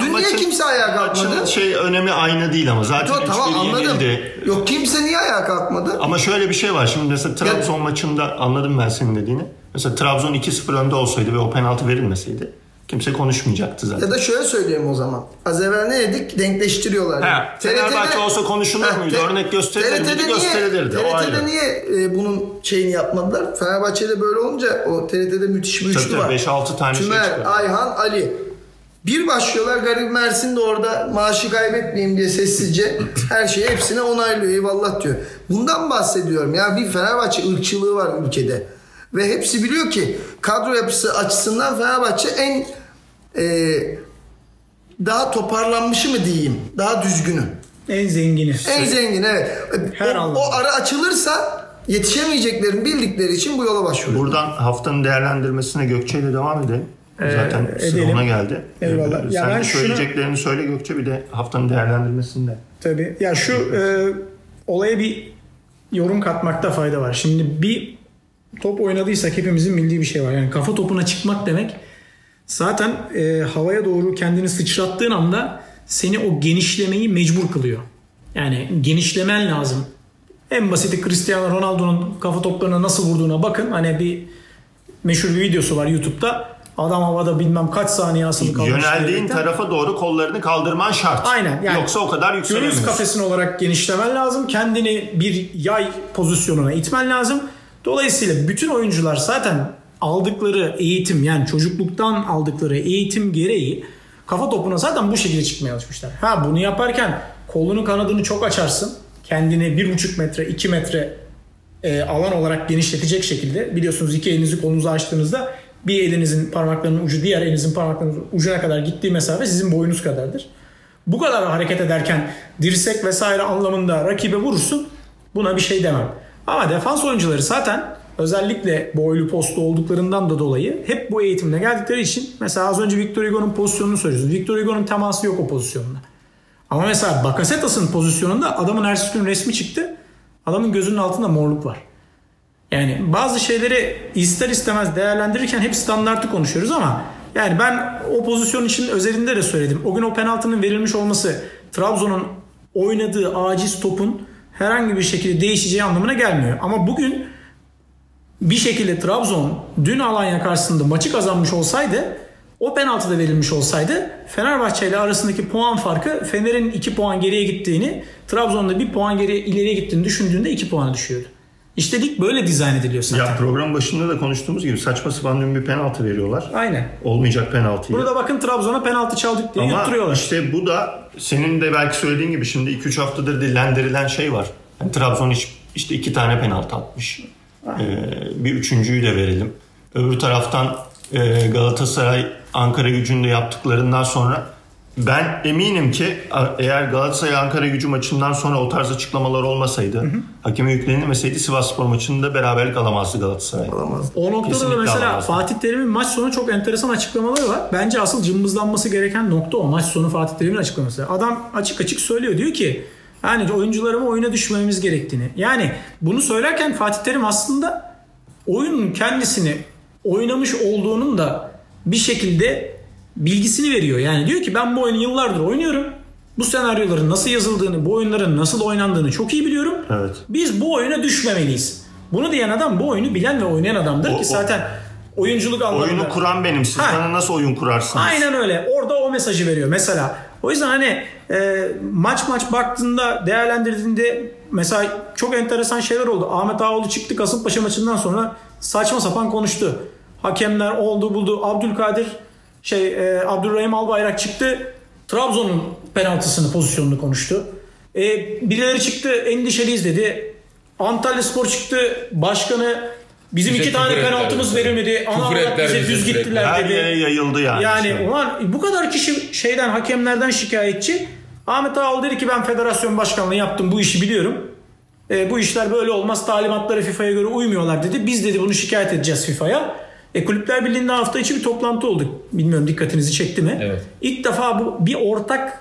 Dün maçın, niye kimse ayağa kalkmadı? Şey önemi aynı değil ama zaten hiçbir tamam, yenildi. Yok, kimse niye ayağa kalkmadı? Ama şöyle bir şey var. Şimdi mesela Trabzon ya, maçında anladım ben senin dediğini. Mesela Trabzon iki sıfır önde olsaydı ve o penaltı verilmeseydi kimse konuşmayacaktı zaten. Ya da şöyle söyleyeyim o zaman. Az evvel ne dedik? Denkleştiriyorlar. He, Fenerbahçe olsa konuşulur muydu? Te, Örnek gösterilir miydi? Gösterilirdi. T R T'de niye e, bunun şeyini yapmadılar? Fenerbahçe'de böyle olunca o T R T'de müthiş bir üçlü var. beş altı tane Tümer, şey çıkıyor. Ayhan, Ali. Bir başlıyorlar. Garip Mersin de orada maaşı kaybetmeyeyim diye sessizce her şeyi hepsine onaylıyor. Eyvallah diyor. Bundan bahsediyorum. Ya bir Fenerbahçe ırkçılığı var ülkede. Ve hepsi biliyor ki kadro yapısı açısından Fenerbahçe en Ee, daha toparlanmışı mı diyeyim, daha düzgünü, en zengini en zengini evet. O, o ara açılırsa yetişemeyeceklerini bildikleri için bu yola başvuruyor. Buradan haftanın değerlendirmesine Gökçe ile devam edelim. Ee, zaten edelim. Sıra ona geldi. Eyvallah. Ee, sen de söyleyeceklerini şunu... söyle Gökçe, bir de haftanın değerlendirmesinde. Tabii ya şu e, olaya bir yorum katmakta fayda var. Şimdi bir top oynadıysak hepimizin bildiği bir şey var. Yani kafa topuna çıkmak demek zaten e, havaya doğru kendini sıçrattığın anda seni o genişlemeyi mecbur kılıyor. Yani genişlemen lazım. En basiti Cristiano Ronaldo'nun kafa toplarına nasıl vurduğuna bakın. Hani bir meşhur bir videosu var YouTube'da. Adam havada bilmem kaç saniye asılı kalmış. Yöneldiğin diyerekten tarafa doğru kollarını kaldırman şart. Aynen. Yani yoksa o kadar yükselemiyorsun. Göğüs kafesin olarak genişlemen lazım. Kendini bir yay pozisyonuna itmen lazım. Dolayısıyla bütün oyuncular zaten aldıkları eğitim, yani çocukluktan aldıkları eğitim gereği kafa topuna zaten bu şekilde çıkmaya alışmışlar. Ha bunu yaparken kolunu kanadını çok açarsın. Kendini bir buçuk metre iki metre e, alan olarak genişletecek şekilde. Biliyorsunuz iki elinizi kolunuzu açtığınızda bir elinizin parmaklarının ucu diğer elinizin parmaklarının ucuna kadar gittiği mesafe sizin boyunuz kadardır. Bu kadar hareket ederken dirsek vesaire anlamında rakibe vurursun, buna bir şey demem. Ama defans oyuncuları zaten özellikle boylu postlu olduklarından da dolayı hep bu eğitimle geldikleri için, mesela az önce Victor Hugo'nun pozisyonunu söylüyorsunuz. Victor Hugo'nun teması yok o pozisyonunda. Ama mesela Bakasetas'ın pozisyonunda adamın ertesi gün resmi çıktı. Adamın gözünün altında morluk var. Yani bazı şeyleri ister istemez değerlendirirken hep standartı konuşuyoruz ama yani ben o pozisyon için özelinde de söyledim. O gün o penaltının verilmiş olması Trabzon'un oynadığı aciz topun herhangi bir şekilde değişeceği anlamına gelmiyor. Ama bugün bir şekilde Trabzon dün Alanya karşısında maçı kazanmış olsaydı, o penaltı da verilmiş olsaydı, Fenerbahçe ile arasındaki puan farkı Fener'in iki puan geriye gittiğini, Trabzon'da bir puan geriye ileriye gittiğini düşündüğünde iki puana düşüyordu. İşte lig böyle dizayn ediliyor zaten. Ya program başında da konuştuğumuz gibi saçma sapan dün bir penaltı veriyorlar. Aynen. Olmayacak penaltıyı. Burada bakın Trabzon'a penaltı çaldık diye yutturuyorlar. Ama işte bu da senin de belki söylediğin gibi şimdi iki üç haftadır dillendirilen şey var. Yani Trabzon işte iki tane penaltı atmış. E, bir üçüncüyü de verelim. Öbür taraftan e, Galatasaray Ankara Gücü'nde yaptıklarından sonra ben eminim ki eğer Galatasaray Ankara Gücü maçından sonra o tarz açıklamalar olmasaydı, hı hı, hakeme yüklenilmeseydi Sivas Spor maçında beraberlik alamazdı Galatasaray. Alamazdı. O noktada kesinlikle da mesela alamazdı. Fatih Terim'in maç sonu çok enteresan açıklamaları var. Bence asıl cımbızlanması gereken nokta o maç sonu Fatih Terim'in açıklaması. Adam açık açık söylüyor, diyor ki yani oyuncularıma oyuna düşmemiz gerektiğini. Yani bunu söylerken Fatih Terim aslında oyunun kendisini oynamış olduğunun da bir şekilde bilgisini veriyor. Yani diyor ki ben bu oyunu yıllardır oynuyorum. Bu senaryoların nasıl yazıldığını, bu oyunların nasıl oynandığını çok iyi biliyorum. Evet. Biz bu oyuna düşmemeliyiz. Bunu diyen adam bu oyunu bilen ve oynayan adamdır o, ki zaten o, oyunculuk anlamında. Oyunu kuran benim. Siz ha. bana nasıl oyun kurarsınız? Aynen öyle. Orada o mesajı veriyor mesela. O yüzden hani e, maç maç baktığında, değerlendirdiğinde mesela çok enteresan şeyler oldu. Ahmet Ağaoğlu çıktı Kasımpaşa maçından sonra saçma sapan konuştu. Hakemler oldu buldu. Abdülkadir Şey, e, Abdurrahim Albayrak çıktı, Trabzon'un penaltısını, pozisyonunu konuştu. E, birileri çıktı, endişeliyiz dedi. Antalya Spor çıktı, başkanı bizim bize iki tane penaltımız verilmedi, ana bize düz gittiler her dedi. Her yere yayıldı yani. Yani işte. Ulan bu kadar kişi şeyden, hakemlerden şikayetçi. Ahmet Ağaoğlu dedi ki ben federasyon başkanlığı yaptım, bu işi biliyorum. E, bu işler böyle olmaz, talimatlara FIFA'ya göre uymuyorlar dedi. Biz dedi bunu şikayet edeceğiz FIFA'ya. E, Kulüpler Birliği'nde hafta içi bir toplantı oldu. Bilmiyorum dikkatinizi çekti mi? Evet. İlk defa bu bir ortak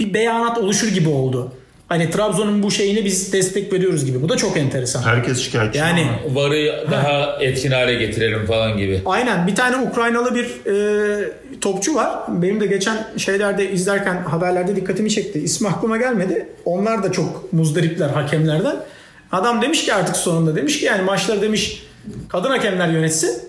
bir beyanat oluşur gibi oldu. Hani Trabzon'un bu şeyini biz destek veriyoruz gibi. Bu da çok enteresan. Herkes şikayetçi. Yani varı ha. daha etkin hale getirelim falan gibi. Aynen. Bir tane Ukraynalı bir e, topçu var. Benim de geçen şeylerde izlerken haberlerde dikkatimi çekti. İsmi aklıma gelmedi. Onlar da çok muzdaripler hakemlerden. Adam demiş ki artık sonunda demiş ki yani maçları demiş kadın hakemler yönetsin.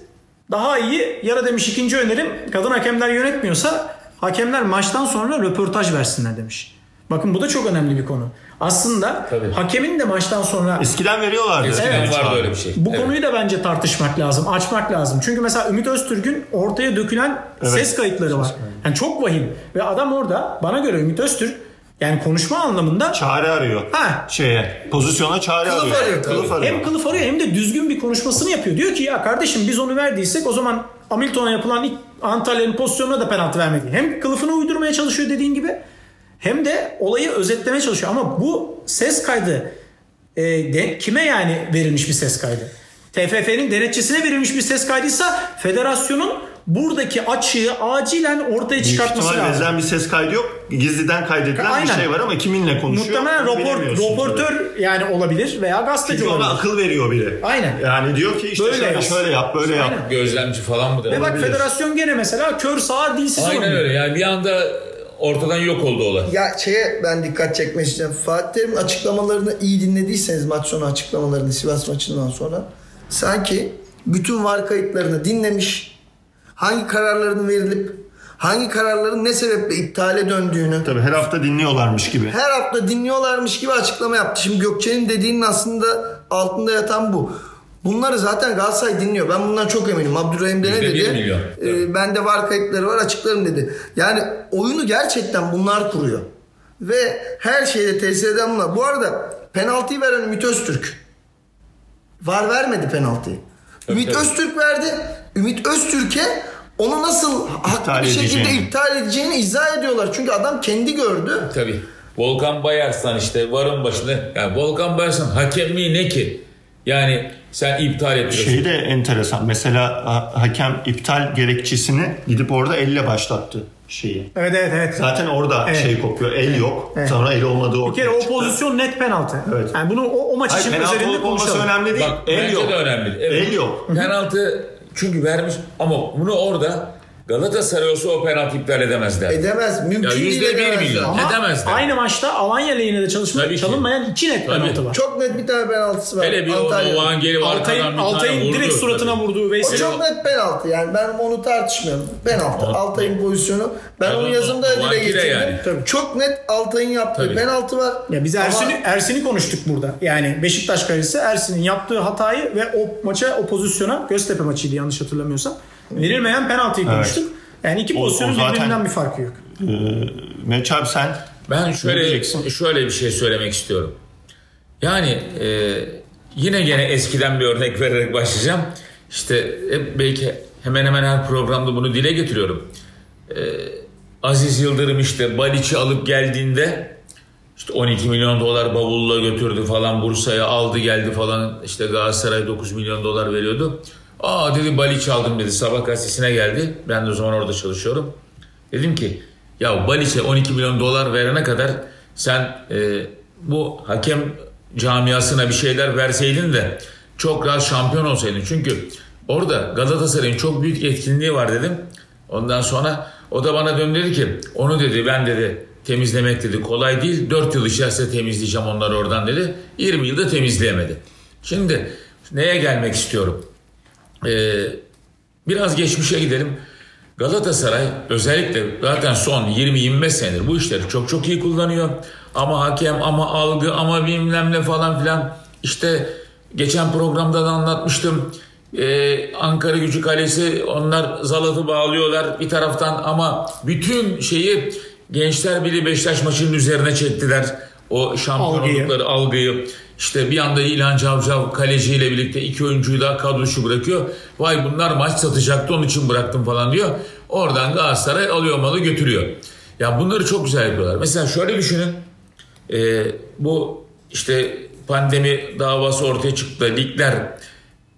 Daha iyi yara demiş, ikinci önerim kadın hakemler yönetmiyorsa hakemler maçtan sonra röportaj versinler demiş. Bakın bu da çok önemli bir konu. Aslında tabii, hakemin de maçtan sonra... Eskiden veriyorlardı. Eskiden evet, vardı öyle bir şey. Bu evet. konuyu da bence tartışmak lazım, açmak lazım. Çünkü mesela Ümit Öztürk'ün ortaya dökülen evet. ses kayıtları var. Yani çok vahim. Ve adam orada bana göre Ümit Öztürk yani konuşma anlamında... Çare arıyor. Ha. Şeye, pozisyona çare kılıf arıyor. arıyor. Kılıf arıyor. Hem kılıf arıyor hem de düzgün bir konuşmasını yapıyor. Diyor ki ya kardeşim biz onu verdiysek o zaman Hamilton'a yapılan ilk Antalya'nın pozisyonuna da penaltı vermedi. Hem kılıfını uydurmaya çalışıyor dediğin gibi hem de olayı özetlemeye çalışıyor. Ama bu ses kaydı e, de, kime yani verilmiş bir ses kaydı? T F F'nin denetçisine verilmiş bir ses kaydıysa federasyonun buradaki açığı acilen ortaya çıkartması lazım. Büyük ihtimalle bir ses kaydı yok. Gizliden kaydedilen Aynen. bir şey var ama kiminle konuşuyor? Muhtemelen rapor, raportör tabii. yani olabilir veya gazeteci Çünkü olabilir. Çünkü ona akıl veriyor biri. Aynen. Yani diyor ki işte böyle şöyle, şöyle yap, böyle Aynen. yap. Gözlemci falan mı da olabilir? Ve bak federasyon gene mesela kör sağır dilsiz olabilir. Aynen öyle yani bir anda ortadan yok oldu olay. Ya şeye ben dikkat çekmek istiyorum. Fatih Terim'in açıklamalarını iyi dinlediyseniz maç sonu açıklamalarını Sivas maçından sonra sanki bütün var kayıtlarını dinlemiş, hangi kararların verilip hangi kararların ne sebeple iptale döndüğünü. Tabii her hafta dinliyorlarmış gibi. Her hafta dinliyorlarmış gibi açıklama yaptı. Şimdi Gökçe'nin dediğinin aslında altında yatan bu. Bunları zaten Galatasaray dinliyor. Ben bundan çok eminim. Abdurrahim de ne dedi? E, bende var kayıtları var açıklarım dedi. Yani oyunu gerçekten bunlar kuruyor. Ve her şeyde tesis eden bunlar. Bu arada penaltıyı veren Ümit Öztürk. Var vermedi penaltıyı. Ümit evet. Öztürk verdi. Ümit Öztürk'e onu nasıl haklı bir şekilde iptal edeceğini izah ediyorlar. Çünkü adam kendi gördü. Tabii. Volkan Bayarsan işte varın başında. Yani Volkan Bayarsan hakemliği ne ki? Yani sen iptal ediyorsun. Şey de enteresan. Mesela hakem iptal gerekçesini gidip orada elle başlattı şeyi. Evet evet evet. Zaten orada evet. şey kopuyor. El evet. yok. Evet. Sonra el olmadığı ortaya çıktı. Bir kere çıktı. O pozisyon net penaltı. Evet. Yani bunu o, o maç Hayır, için üzerinde konuşalım. Penaltı olması önemli değil. Bak, el yok. Önemli. Evet. El yok. Penaltı çünkü vermiş ama bunu orada Galatasaray olsa o penaltı iptal edemezler. Edemez. Mümkün değil edemezler. Ama edemezler. Aynı maçta Alanya lehine de çalışma, çalınmayan iki net penaltı tabii. var. Çok net bir tane penaltısı var. Hele bir Oğan gelip arkadan bir Altay'ın tane vurdu. Direkt suratına tabii. vurduğu Veysel. O çok net penaltı yani ben onu tartışmıyorum. Penaltı. Altay'ın pozisyonu. Ben onu yazımda dile getirdim. Yani. Çok net Altay'ın yaptığı tabii. penaltı var. Ya biz Ersin'i ama... Ersin'i konuştuk burada. Yani Beşiktaş kalecisi Ersin'in yaptığı hatayı ve o maça o pozisyona Göztepe maçıydı yanlış hatırlamıyorsam. Verilmeyen penaltıyı konuştuk. Evet. Yani iki pozisyonun birbirinden bir farkı yok. E, Meriç abi sen? Ben şöyle şöyle bir şey söylemek istiyorum. Yani e, Yine gene eskiden bir örnek vererek başlayacağım. İşte belki hemen hemen her programda bunu dile getiriyorum. Ee, Aziz Yıldırım işte Baliç'i alıp geldiğinde işte on iki milyon dolar bavulla götürdü falan, Bursa'ya aldı geldi falan, işte Galatasaray dokuz milyon dolar veriyordu. Aa dedi, Baliç'i aldım dedi, Sabah gazetesine geldi. Ben de o zaman orada çalışıyorum. Dedim ki ya Baliç'e on iki milyon dolar verene kadar sen e, bu hakem camiasına bir şeyler verseydin de çok rahat şampiyon olsaydın. Çünkü orada Galatasaray'ın çok büyük etkinliği var dedim. Ondan sonra o da bana döndü dedi ki, onu dedi ben dedi temizlemek dedi kolay değil. dört yıl içerisinde temizleyeceğim onları oradan dedi. yirmi yılda temizleyemedi. Şimdi neye gelmek istiyorum? Ee, biraz geçmişe gidelim. Galatasaray özellikle zaten son yirmi yirmi beş senedir bu işleri çok çok iyi kullanıyor. Ama hakem, ama algı, ama bilmem ne falan filan. İşte geçen programda da anlatmıştım. Ee, Ankara Gücü kalesi, onlar Zalat'ı bağlıyorlar bir taraftan ama bütün şeyi Gençlerbirliği Beşiktaş maçının üzerine çektiler. O şampiyonlukları, algıyı. algıyı. İşte bir anda İlhan Cavcav kaleciyle birlikte iki oyuncuyu da kadro dışı bırakıyor. Vay bunlar maç satacaktı onun için bıraktım falan diyor. Oradan Galatasaray alıyor malı götürüyor. Ya bunları çok güzel yapıyorlar. Mesela şöyle düşünün. Ee, bu işte pandemi davası ortaya çıktı. Ligler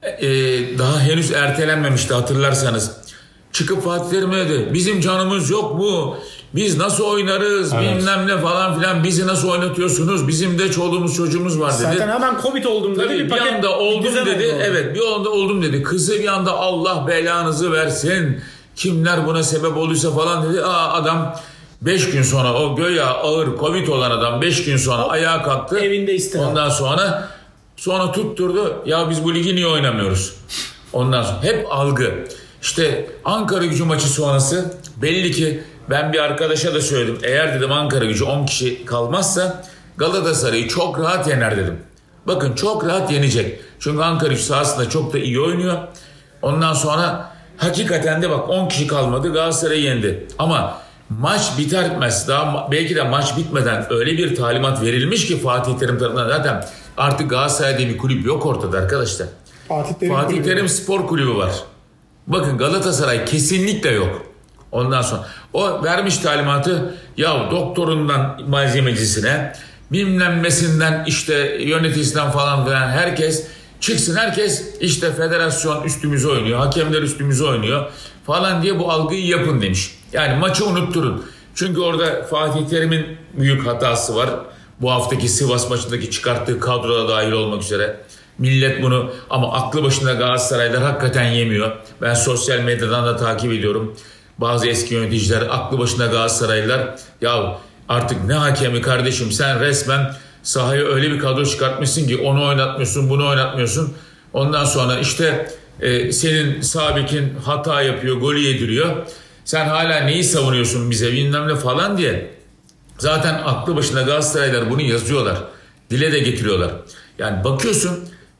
e, daha henüz ertelenmemişti hatırlarsanız. Çıkıp Fatih Terim'e de bizim canımız yok mu? Biz nasıl oynarız? Evet. Bilmem ne falan filan. Bizi nasıl oynatıyorsunuz? Bizim de çoluğumuz çocuğumuz var dedi. Zaten hemen Covid oldum dedi. Tabii, bir, bir paket, anda oldum bir dedi. Oldu. Evet, bir anda oldum dedi. Kızı bir anda Allah belanızı versin. Kimler buna sebep olduysa falan dedi. Aa adam beş gün sonra, o göya ağır Covid olan adam beş gün sonra ayağa kalktı. Evinde istirahat. Ondan sonra sonra tutturdu. Ya biz bu ligi niye oynamıyoruz? Ondan sonra hep algı. İşte Ankara Gücü maçı sonrası belli ki ben bir arkadaşa da söyledim. Eğer dedim Ankara Gücü on kişi kalmazsa Galatasaray'ı çok rahat yener dedim. Bakın çok rahat yenecek. Çünkü Ankara Gücü sahasında çok da iyi oynuyor. Ondan sonra hakikaten de bak on kişi kalmadı, Galatasaray yendi. Ama maç biter bitmez, daha belki de maç bitmeden öyle bir talimat verilmiş ki Fatih Terim tarafından, zaten artık Galatasaray diye bir kulüp yok ortada arkadaşlar. Fatih Terim, Fatih Terim, Terim Spor Kulübü var. Bakın Galatasaray kesinlikle yok. Ondan sonra o vermiş talimatı, ya doktorundan malzemecisine, bilmemesinden işte yöneticisinden falan filan herkes çıksın, herkes işte federasyon üstümüze oynuyor, hakemler üstümüze oynuyor falan diye bu algıyı yapın demiş. Yani maçı unutturun. Çünkü orada Fatih Terim'in büyük hatası var. Bu haftaki Sivas maçındaki çıkarttığı kadroda dahil olmak üzere. Millet bunu, ama aklı başında Galatasaraylar hakikaten yemiyor. Ben sosyal medyadan da takip ediyorum. Bazı eski yöneticiler, aklı başında Galatasaraylar, ya artık ne hakemi kardeşim, sen resmen sahaya öyle bir kadro çıkartmışsın ki onu oynatmıyorsun, bunu oynatmıyorsun. Ondan sonra işte e, senin sağ bekin hata yapıyor, golü yediriyor. Sen hala neyi savunuyorsun bize bilmem ne falan diye. Zaten aklı başında Galatasaraylar bunu yazıyorlar. Dile de getiriyorlar. Yani bakıyorsun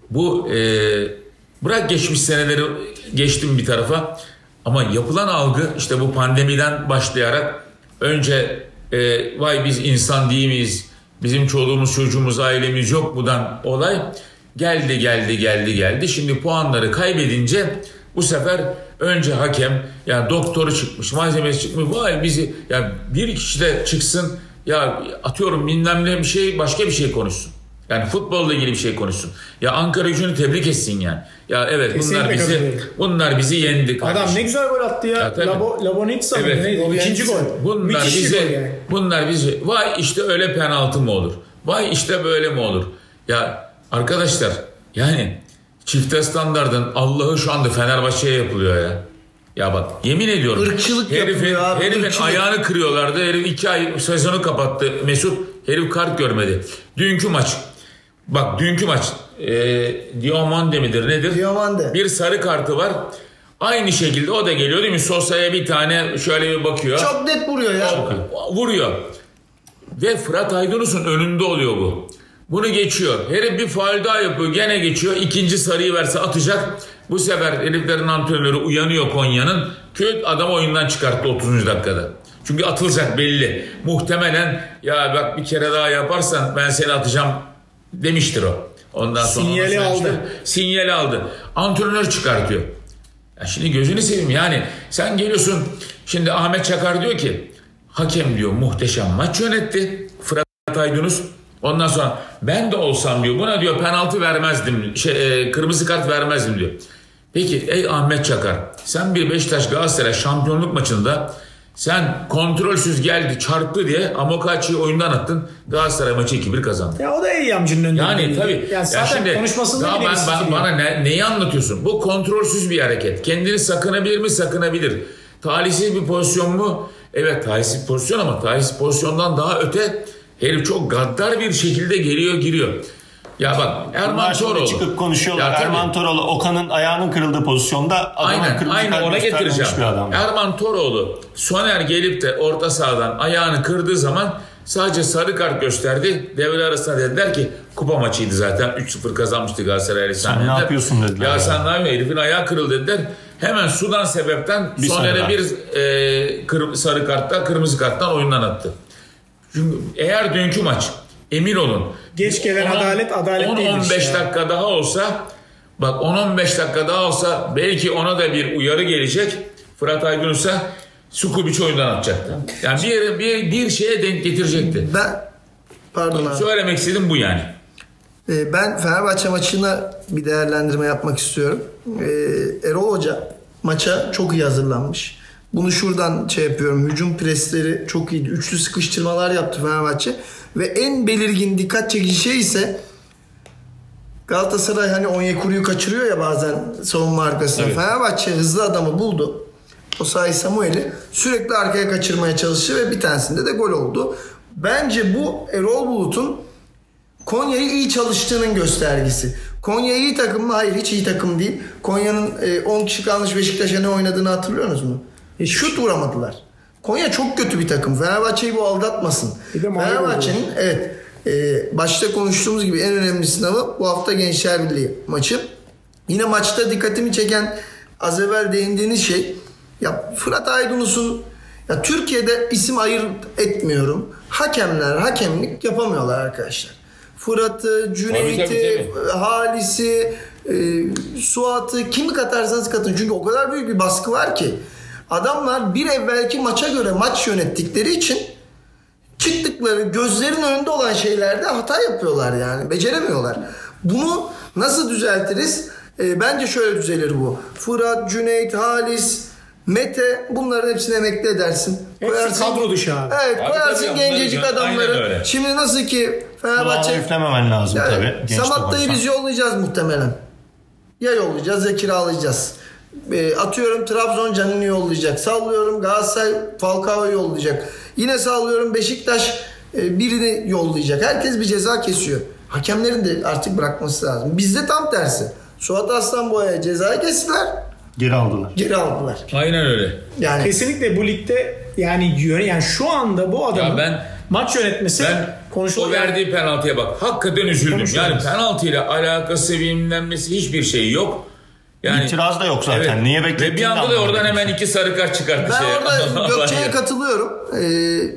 bu e, bırak geçmiş seneleri geçtim bir tarafa, ama yapılan algı işte bu pandemiden başlayarak önce e, vay biz insan değil miyiz? Bizim çoluğumuz çocuğumuz ailemiz yok mudan olay geldi geldi geldi geldi. Şimdi puanları kaybedince bu sefer önce hakem, yani doktoru çıkmış, malzemesi çıkmış, vay bizi, yani bir kişi de çıksın ya, atıyorum bilmem ne bir şey, başka bir şey konuşsun. Yani futbolla ilgili bir şey konuşsun. Ya Ankara Gücü'nü tebrik etsin yani. Ya evet, kesinlikle bunlar bizi katılıyor. Bunlar bizi yendi. Kardeşim. Adam ne güzel gol attı ya. ya Labo, Labonitsa evet. mı? Neydi? İkinci gol. Bunlar bizi, yani. bunlar bizi vay işte öyle penaltı mı olur? Vay işte böyle mi olur? Ya arkadaşlar yani çifte standardın Allah'ı şu anda Fenerbahçe'ye yapılıyor ya. Ya bak yemin ediyorum. Irkçılık yapıyor abi. Herifin ayağını kırıyorlardı. Herif iki ay sezonu kapattı. Mesut, herif kart görmedi. Dünkü maç. Bak dünkü maç e, Diomande midir nedir? Diomande. Bir sarı kartı var. Aynı şekilde o da geliyor değil mi? Sosa'ya bir tane şöyle bir bakıyor. Çok net vuruyor ya. O, vuruyor. Ve Fırat Aydınus'un önünde oluyor bu. Bunu geçiyor. Herif bir faul daha yapıyor. Gene geçiyor. İkinci sarıyı verse atacak. Bu sefer heriflerin antrenörü uyanıyor, Konya'nın. Kötü adam oyundan çıkarttı otuzuncu dakikada. Çünkü atılacak belli. Muhtemelen ya bak bir kere daha yaparsan ben seni atacağım demiştir o. Ondan sonra sinyali aldı. Çıkar, sinyali aldı. Antrenör çıkartıyor. Ya şimdi gözünü seveyim yani. Sen geliyorsun. Şimdi Ahmet Çakar diyor ki hakem diyor muhteşem maç yönetti. Fırat Aydınus. Ondan sonra ben de olsam diyor buna diyor penaltı vermezdim. Şey, e, kırmızı kart vermezdim diyor. Peki ey Ahmet Çakar, sen bir Beşiktaş Galatasaray şampiyonluk maçında sen kontrolsüz geldi çarptı diye Amokachi'yi oyundan attın. Galatasaray maçı iki bir kazandı. Ya o da Eyyamcı'nın önünde. Yani tabii. Yani zaten ya konuşmasında bile ben, ben, bana ne, neyi anlatıyorsun? Bu kontrolsüz bir hareket. Kendini sakınabilir mi? Sakınabilir. Talihsiz bir pozisyon mu? Evet talihsiz pozisyon ama talihsiz pozisyondan daha öte herif çok gaddar bir şekilde geliyor giriyor. Ya bak Erman Toroğlu çıkıp konuşuyorlar. Ya, Erman Toroğlu Okan'ın ayağının kırıldığı pozisyonda aynen aynen ona getireceğim. Erman Toroğlu Soner gelip de orta sahadan ayağını kırdığı zaman sadece sarı kart gösterdi. Devre arasında dediler ki kupa maçıydı zaten üç sıfır kazanmıştı Galatasaray'la. Sen dediler, ne yapıyorsun dediler. Ya, ya. sen ne yapıyorsun herifin ayağı kırıldı dediler. Hemen sudan sebepten bir Soner'e bir e, kır, sarı karttan kırmızı karttan oyundan attı. Çünkü eğer dünkü maç emin olun. Geç gelen on, adalet adalet on, değilmiş. on on beş dakika daha olsa bak on on beş dakika daha olsa belki ona da bir uyarı gelecek. Fırat Aydınus'a Skubiç oyundan atacaktı. Yani bir, bir, bir şeye denk getirecekti. Ben pardon abi. Söylemek istedim bu yani. Ben Fenerbahçe maçına bir değerlendirme yapmak istiyorum. Erol Hoca maça çok iyi hazırlanmış. Bunu şuradan şey yapıyorum. Hücum presleri çok iyiydi. Üçlü sıkıştırmalar yaptı Fenerbahçe. Ve en belirgin dikkat çekici şey ise Galatasaray hani Onyekuru'yu kaçırıyor ya bazen savunma arkasına. Evet. Fenerbahçe hızlı adamı buldu. Osayi Samuel'i sürekli arkaya kaçırmaya çalıştı ve bir tanesinde de gol oldu. Bence bu Erol Bulut'un Konya'yı iyi çalıştığının göstergesi. Konya iyi takım mı? Hayır, hiç iyi takım değil. Konya'nın on kişi kalmış Beşiktaş'a ne oynadığını hatırlıyorsunuz mu? Şut vuramadılar. Konya çok kötü bir takım. Fenerbahçe'yi bu aldatmasın. Fenerbahçe'nin evet e, başta konuştuğumuz gibi en önemli sınavı bu hafta Gençlerbirliği maçı. Yine maçta dikkatimi çeken az evvel değindiğiniz şey ya Fırat Aydınus'un ya Türkiye'de isim ayırt etmiyorum. Hakemler hakemlik yapamıyorlar arkadaşlar. Fırat'ı, Cüneyt'i, Halis'i, e, Suat'ı kimi katarsanız katın. Çünkü o kadar büyük bir baskı var ki. Adamlar bir evvelki maça göre maç yönettikleri için çıktıkları gözlerin önünde olan şeylerde hata yapıyorlar yani. Beceremiyorlar. Bunu nasıl düzeltiriz? E, bence şöyle düzelir bu. Fırat, Cüneyt, Halis, Mete bunların hepsini emekli edersin. Hepsi koyarsın, kadro dışı abi. Evet abi, koyarsın tabii, gencecik adamları. Şimdi nasıl ki Fenerbahçe... Kulağını üflememen lazım yani, tabii. Samatta'yı biz yollayacağız muhtemelen. Ya yollayacağız ya kiralayacağız. Atıyorum Trabzon Giannini yollayacak. Sallıyorum Galatasaray Falcao'yu yollayacak. Yine sallıyorum Beşiktaş birini yollayacak. Herkes bir ceza kesiyor. Hakemlerin de artık bırakması lazım. Bizde tam tersi. Suat Aslanboğa'ya cezayı kestiler. Geri aldılar. Geri aldılar. Aynen öyle. Yani kesinlikle bu ligde yani yani şu anda bu adamın ben, maç yönetmesi konuşuluyor. O verdiği penaltıya bak. Hakikaten üzüldüm. Yani penaltıyla alakası bilinmesi hiçbir şey yok. Yani, İtiraz da yok zaten. Evet. Niye beklettiğini bir anda da oradan hemen iki sarı kart çıkarttı. Ben orada Gökçe'ye katılıyorum. Ee,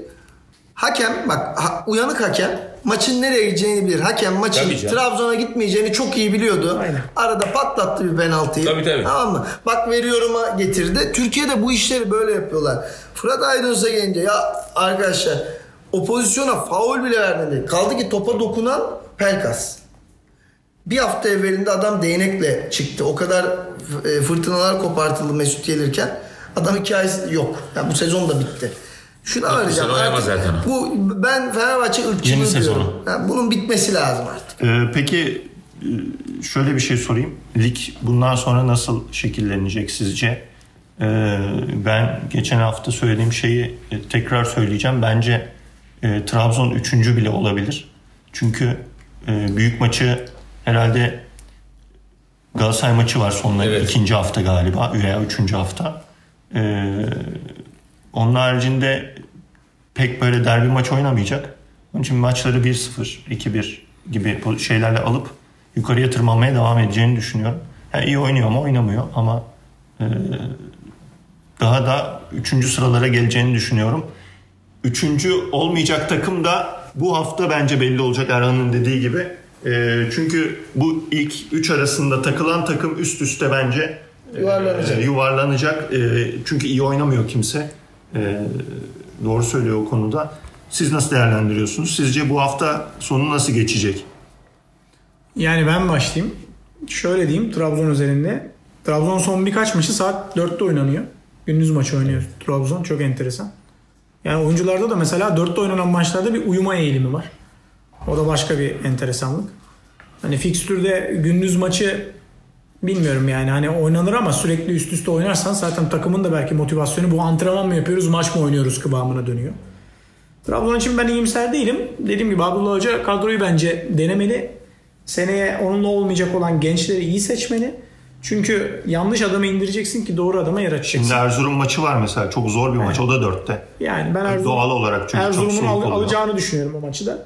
hakem bak ha, uyanık hakem maçın nereye gideceğini bilir. Hakem maçın Trabzon'a gitmeyeceğini çok iyi biliyordu. Aynen. Arada patlattı bir penaltıyı. Tabii, tabii. Tamam mı? Bak veriyorum'a getirdi. Türkiye'de bu işleri böyle yapıyorlar. Fırat Aydınus'a gelince ya arkadaşlar o pozisyona faul bile vermedi. Kaldı ki topa dokunan Pelkas. Bir hafta evvelinde adam değnekle çıktı. O kadar fırtınalar kopartıldı Mesut gelirken. Adam hikayesi yok. Yani bu sezon da bitti. Şunu arayacağım. Bu ben Fenerbahçe ırkçılığı diyorum. Yani bunun bitmesi lazım artık. Ee, peki şöyle bir şey sorayım. Lig bundan sonra nasıl şekillenecek sizce? Ee, ben geçen hafta söylediğim şeyi tekrar söyleyeceğim. Bence e, Trabzon üçüncü bile olabilir. Çünkü e, büyük maçı herhalde Galatasaray maçı var sonunda evet. ikinci hafta galiba veya üçüncü hafta. Ee, onun haricinde pek böyle derbi maç oynamayacak. Onun için maçları bir sıfır, iki bir gibi şeylerle alıp yukarıya tırmanmaya devam edeceğini düşünüyorum. Yani iyi oynuyor ama oynamıyor ama e, daha da üçüncü sıralara geleceğini düşünüyorum. Üçüncü olmayacak takım da bu hafta bence belli olacak Erhan'ın dediği gibi. E, çünkü bu ilk üç arasında takılan takım üst üste bence yuvarlanacak. E, yuvarlanacak. E, çünkü iyi oynamıyor kimse. E, doğru söylüyor o konuda. Siz nasıl değerlendiriyorsunuz? Sizce bu hafta sonu nasıl geçecek? Yani ben başlayayım. Şöyle diyeyim, Trabzon özelinde. Trabzon son birkaç maçı saat dörtte oynanıyor. Gündüz maçı oynuyor Trabzon. Çok enteresan. Yani oyuncularda da mesela dörtte oynanan maçlarda bir uyuma eğilimi var. O da başka bir enteresanlık. Hani fikstürde gündüz maçı bilmiyorum yani. Hani oynanır ama sürekli üst üste oynarsan zaten takımın da belki motivasyonu bu antrenman mı yapıyoruz, maç mı oynuyoruz kıvamına dönüyor. Trabzon için ben iyimser değilim. Dediğim gibi Abdullah Hoca kadroyu bence denemeli. Seneye onunla olmayacak olan gençleri iyi seçmeli. Çünkü yanlış adamı indireceksin ki doğru adama yer açacaksın. Şimdi Erzurum maçı var mesela. Çok zor bir evet. maç. O da dörtte. Yani ben Erzurum, doğal olarak çünkü Erzurum'un al, alacağını düşünüyorum o maçı da.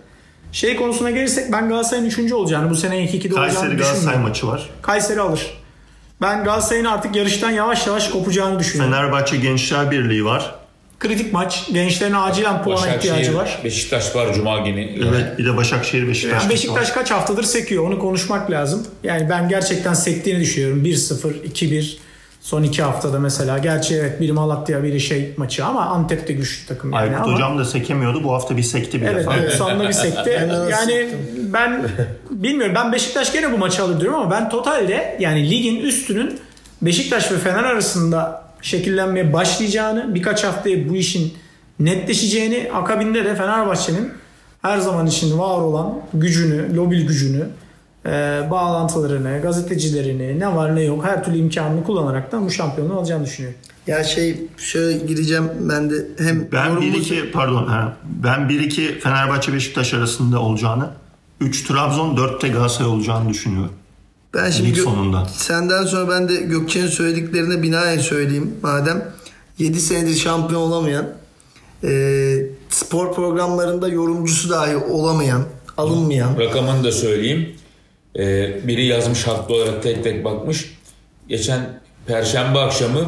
Şey konusuna gelirsek ben Galatasaray'ın üçüncü olacağını, bu seneye iki ikide Kayseri olacağını düşünüyorum. Kayseri-Galatasaray maçı var. Kayseri alır. Ben Galatasaray'ın artık yarıştan yavaş yavaş kopacağını düşünüyorum. Fenerbahçe Gençlerbirliği var. Kritik maç. Gençlerin acilen puana ihtiyacı var. Beşiktaş var Cuma günü. Evet, bir de Başakşehir Beşiktaş. Yani Beşiktaş kaç haftadır sekiyor. Onu konuşmak lazım. Yani ben gerçekten sektiğini düşünüyorum. bir sıfır, iki bir son iki haftada mesela. Gerçi evet biri Malatya biri şey maçı ama Antep'te güçlü takım. Yani Aykut ama... hocam da sekemiyordu. Bu hafta bir sekti bir evet, defa. Evet sonunda bir sekti. Yani ben bilmiyorum. Ben Beşiktaş gene bu maçı alır diyorum ama ben totalde yani ligin üstünün Beşiktaş ve Fener arasında şekillenmeye başlayacağını, birkaç haftaya bu işin netleşeceğini, akabinde de Fenerbahçe'nin her zaman için var olan gücünü, lobil gücünü, e, bağlantılarını, gazetecilerini, ne var ne yok her türlü imkanını kullanaraktan bu şampiyonluğu alacağını düşünüyorum. Ya şey şöyle gireceğim ben de hem ben bir iki pardon he, ben bir iki Fenerbahçe Beşiktaş arasında olacağını, üç Trabzon, dörtte Galatasaray olacağını düşünüyorum. Ben şimdi gö- senden sonra ben de Gökçe'nin söylediklerine binaen söyleyeyim madem. yedi senedir şampiyon olamayan, e, spor programlarında yorumcusu dahi olamayan, alınmayan. Rakamını da söyleyeyim. E, biri yazmış haklı olarak tek tek bakmış. Geçen Perşembe akşamı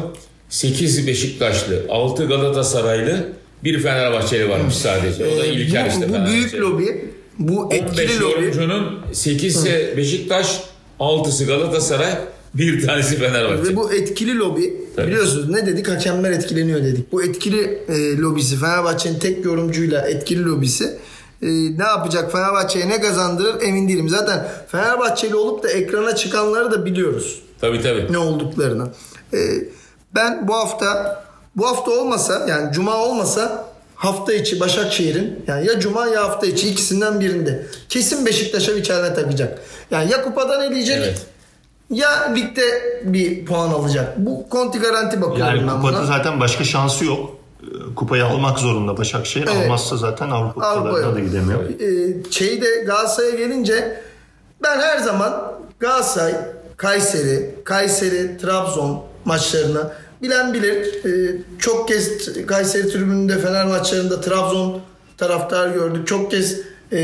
sekiz Beşiktaşlı, altı Galatasaraylı, bir Fenerbahçeli varmış sadece. O da e, İlker işte. Bu büyük lobi, bu etkili lobi. on beş yorumcunun sekizisi Beşiktaş, altısı Galatasaray, bir tanesi Fenerbahçe. Ve bu etkili lobi, tabii, biliyorsunuz ne dedik? Hakemler etkileniyor dedik. Bu etkili e, lobisi, Fenerbahçe'nin tek yorumcuyla etkili lobisi e, ne yapacak? Fenerbahçe'ye ne kazandırır emin değilim. Zaten Fenerbahçeli olup da ekrana çıkanları da biliyoruz. Tabii tabii. Ne olduklarını. E, ben bu hafta, bu hafta olmasa yani Cuma olmasa hafta içi Başakşehir'in yani ya Cuma ya hafta içi ikisinden birinde kesin Beşiktaş'a bir çelme takacak. Yani ya kupadan eleyecek evet, ya ligde bir puan alacak. Bu konti garanti bakıyorum yani ben buna. Yani kupada zaten başka şansı yok. Kupayı almak zorunda Başakşehir. Evet. Almazsa zaten Avrupa kupalarına da gidemiyor. Ee, şeyi de Galatasaray'a gelince ben her zaman Galatasaray, Kayseri, Kayseri, Trabzon maçlarına bilen bilir. Ee, çok kez Kayseri tribününde Fener maçlarında Trabzon taraftarı gördük. Çok kez e,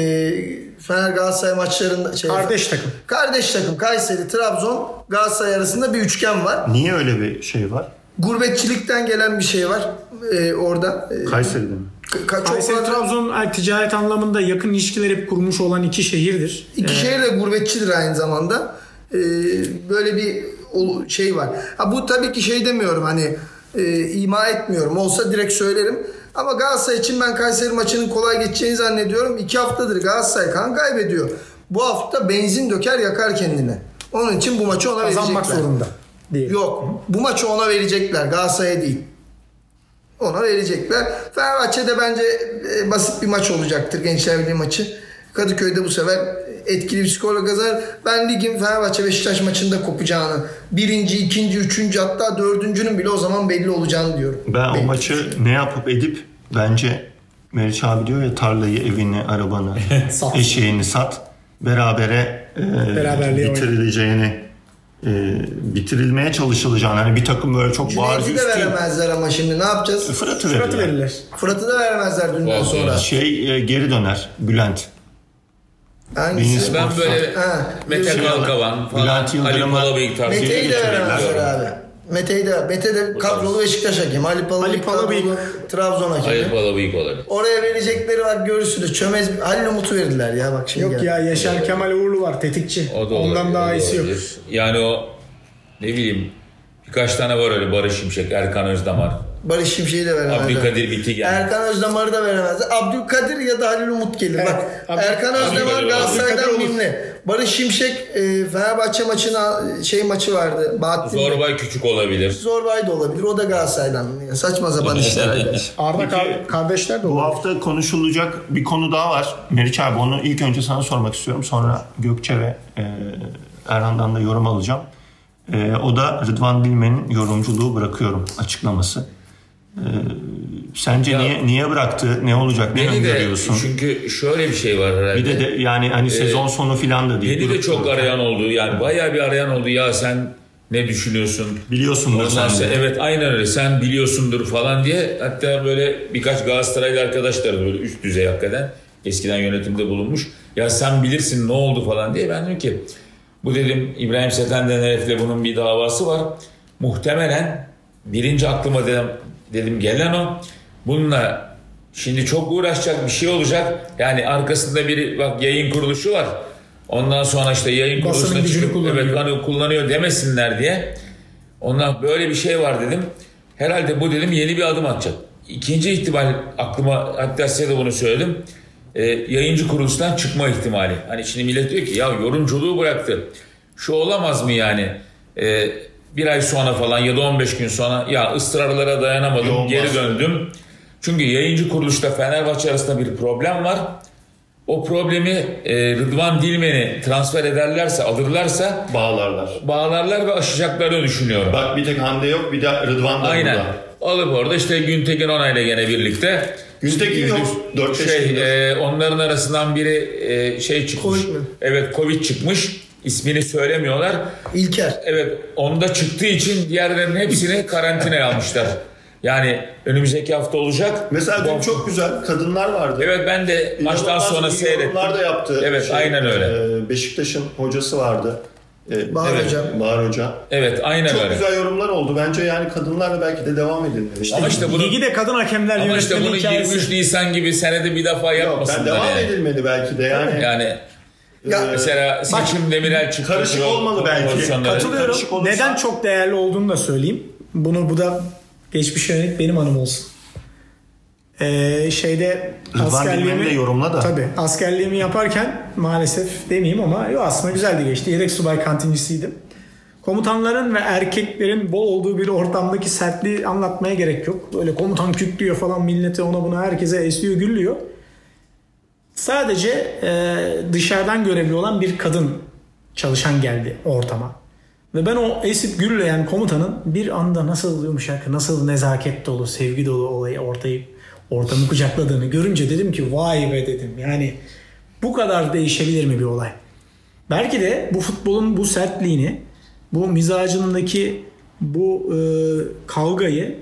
Fener Galatasaray maçlarında şey, kardeş takım. Kardeş takım Kayseri, Trabzon, Galatasaray arasında bir üçgen var. Niye öyle bir şey var? Gurbetçilikten gelen bir şey var ee, orada. Kayseri'de mi? Ka- Kayseri, Trabzon yani, ticaret anlamında yakın ilişkiler hep kurmuş olan iki şehirdir. İki ee... şehir de gurbetçidir aynı zamanda. Ee, böyle bir şey var. Ha, bu tabii ki şey demiyorum hani e, ima etmiyorum. Olsa direkt söylerim. Ama Galatasaray için ben Kayseri maçının kolay geçeceğini zannediyorum. İki haftadır Galatasaray kan kaybediyor. Bu hafta benzin döker yakar kendine. Onun için bu maçı ona verecekler. Kazanmak zorunda değil. Yok. Bu maçı ona verecekler. Galatasaray'a değil. Ona verecekler. Fenerbahçe'de bence e, basit bir maç olacaktır. Gençlerbirliği maçı. Kadıköy'de bu sefer etkili bir skorla kazanır. Ben ligin Fenerbahçe Beşiktaş maçında kopacağını, birinci, ikinci, üçüncü hatta dördüncünün bile o zaman belli olacağını diyorum. Ben belli o maçı düşünüyorum. Ne yapıp edip bence Meriç abi diyor ya tarlayı, evini, arabanı, eşeğini sat. Berabere e, bitirileceğini, e, bitirilmeye çalışılacağını. Hani bir takım böyle çok bariz üstü. Cüneyt'i de veremezler ama şimdi ne yapacağız? Fırat'ı verirler. Fırat'ı verirler. Fırat'ı da veremezler dünden sonra. Şey e, geri döner Bülent. Hangisi? Ben böyle ha, Mete Kalkavan falan, Ali Malabeyik tarzı şeyler. Mete'yi de veremezler abi. Mete'yi de, Mete de kadrolu Beşiktaş hakim. Ali Palabıyık kadrolu Trabzon hakimi. Ali Palabıyık olabilir. Oraya verecekleri var, görürsünüz. Çömez, Halil Umut'u verdiler ya bak şimdi. Yok geldi. Ya Yaşar olabilir. Kemal Uğurlu var, tetikçi. Da ondan olabilir, daha iyisi olabilir. Yok. Yani o ne bileyim birkaç tane var öyle, Barış Şimşek, Erkan Özdamar. Barış Şimşek'i de veremezler. Abdülkadir Biti geldi. Erkan Özdamar'ı da veremezler. Abdülkadir ya da Halil Umut gelir. Evet. Bak Abdül- Erkan Özdamar Galatasaray'dan bilinir. Barış Şimşek e, Fenerbahçe maçına şey maçı vardı. Bahattin Zorbay mi? Küçük olabilir. Zorbay da olabilir. O da Galatasaray'dan. Saçma sapan işler. Arda Peki, kardeşler de olur. Bu hafta konuşulacak bir konu daha var. Meriç abi, onu ilk önce sana sormak istiyorum. Sonra Gökçe ve e, Erhan'dan da yorum alacağım. E, o da Rıdvan Dilmen'in yorumculuğu bırakıyorum açıklaması. E, sence ya, niye niye bıraktı? Ne olacak? Ne öngörüyorsun? Çünkü şöyle bir şey var herhalde. Bir de, de yani hani sezon ee, sonu filan da değil. Beni de çok olarak. arayan oldu. Yani evet. Bayağı bir arayan oldu. Ya sen ne düşünüyorsun? Biliyorsundur ondan sen. De. Evet aynen öyle. Sen biliyorsundur falan diye. Hatta böyle birkaç Galatasaraylı arkadaşlarım böyle üst düzey hakikaten eskiden yönetimde bulunmuş. Ya sen bilirsin ne oldu falan diye. Ben dedim ki bu dedim İbrahim Seten denen herifle bunun bir davası var. Muhtemelen birinci aklıma dedim Dedim gelen o. Bununla şimdi çok uğraşacak, bir şey olacak. Yani arkasında bir bak yayın kuruluşu var. Ondan sonra işte yayın kuruluşuna çıkıp kullanıyor. kullanıyor demesinler diye. Ondan böyle bir şey var dedim. Herhalde bu dedim yeni bir adım atacak. İkinci ihtimal aklıma, hatta size de bunu söyledim. E, yayıncı kuruluştan çıkma ihtimali. Hani şimdi millet diyor ki ya yorumculuğu bıraktı. Şu olamaz mı yani? E, Bir ay sonra falan ya da on beş gün sonra ya ısrarlara dayanamadım Yoğunmaz. geri döndüm. Çünkü yayıncı kuruluşta Fenerbahçe arasında bir problem var. O problemi e, Rıdvan Dilmen'i transfer ederlerse, alırlarsa bağlarlar. Bağlarlar ve aşacaklarını düşünüyorum. Bak bir tek Hande yok, bir de Rıdvan da Aynen. burada. Alıp orada işte Güntekin Onay'la gene birlikte. Güntekin yok. dört beş şey, e, onların arasından biri e, şey çıkmış. Covid mi? Evet, Covid çıkmış. İsmini söylemiyorlar. İlker. Evet, onda çıktığı için diğerlerinin hepsini karantinaya almışlar. Yani önümüzdeki hafta olacak. Mesela dün çok güzel kadınlar vardı. Evet, ben de İnanılmaz maçtan sonra seyrettim. Yorumlar da yaptı. Evet, şey, aynen öyle. E, Beşiktaş'ın hocası vardı. E, Bahar evet, Hoca. Bahar Hoca. Evet, aynen çok öyle. Çok güzel yorumlar oldu. Bence yani kadınlarla belki de devam edin. İşte ama işte bunu, ligi de kadın hakemler yönetimi hikayesi. Ama işte bunu yirmi üç Nisan gibi senede bir defa yapmasınlar. Yok, ben devam yani. edilmedi belki de yani. Yani... Ya, mesela Seçim Demirel çıktı. Karışık olmalı belki. Katılıyorum. Neden çok değerli olduğunu da söyleyeyim. Bunu bu da geçmiş yönelik benim anım olsun. Ee, şeyde askerliğimi de yorumla da. Tabii askerliğimi yaparken maalesef demeyeyim ama yo, aslında güzeldi geçti. Yedek subay kantincisiydim. Komutanların ve erkeklerin bol olduğu bir ortamdaki sertliği anlatmaya gerek yok. Böyle komutan kütlüyor falan, millete ona buna herkese esliyor güllüyor. Sadece e, dışarıdan görevli olan bir kadın çalışan geldi ortama. Ve ben o esip gürleyen komutanın bir anda nasıl oluyormuş ya, nasıl nezaket dolu, sevgi dolu olayı ortayı, ortamı kucakladığını görünce dedim ki vay be dedim. Yani bu kadar değişebilir mi bir olay? Belki de bu futbolun bu sertliğini, bu mizacındaki bu e, kavgayı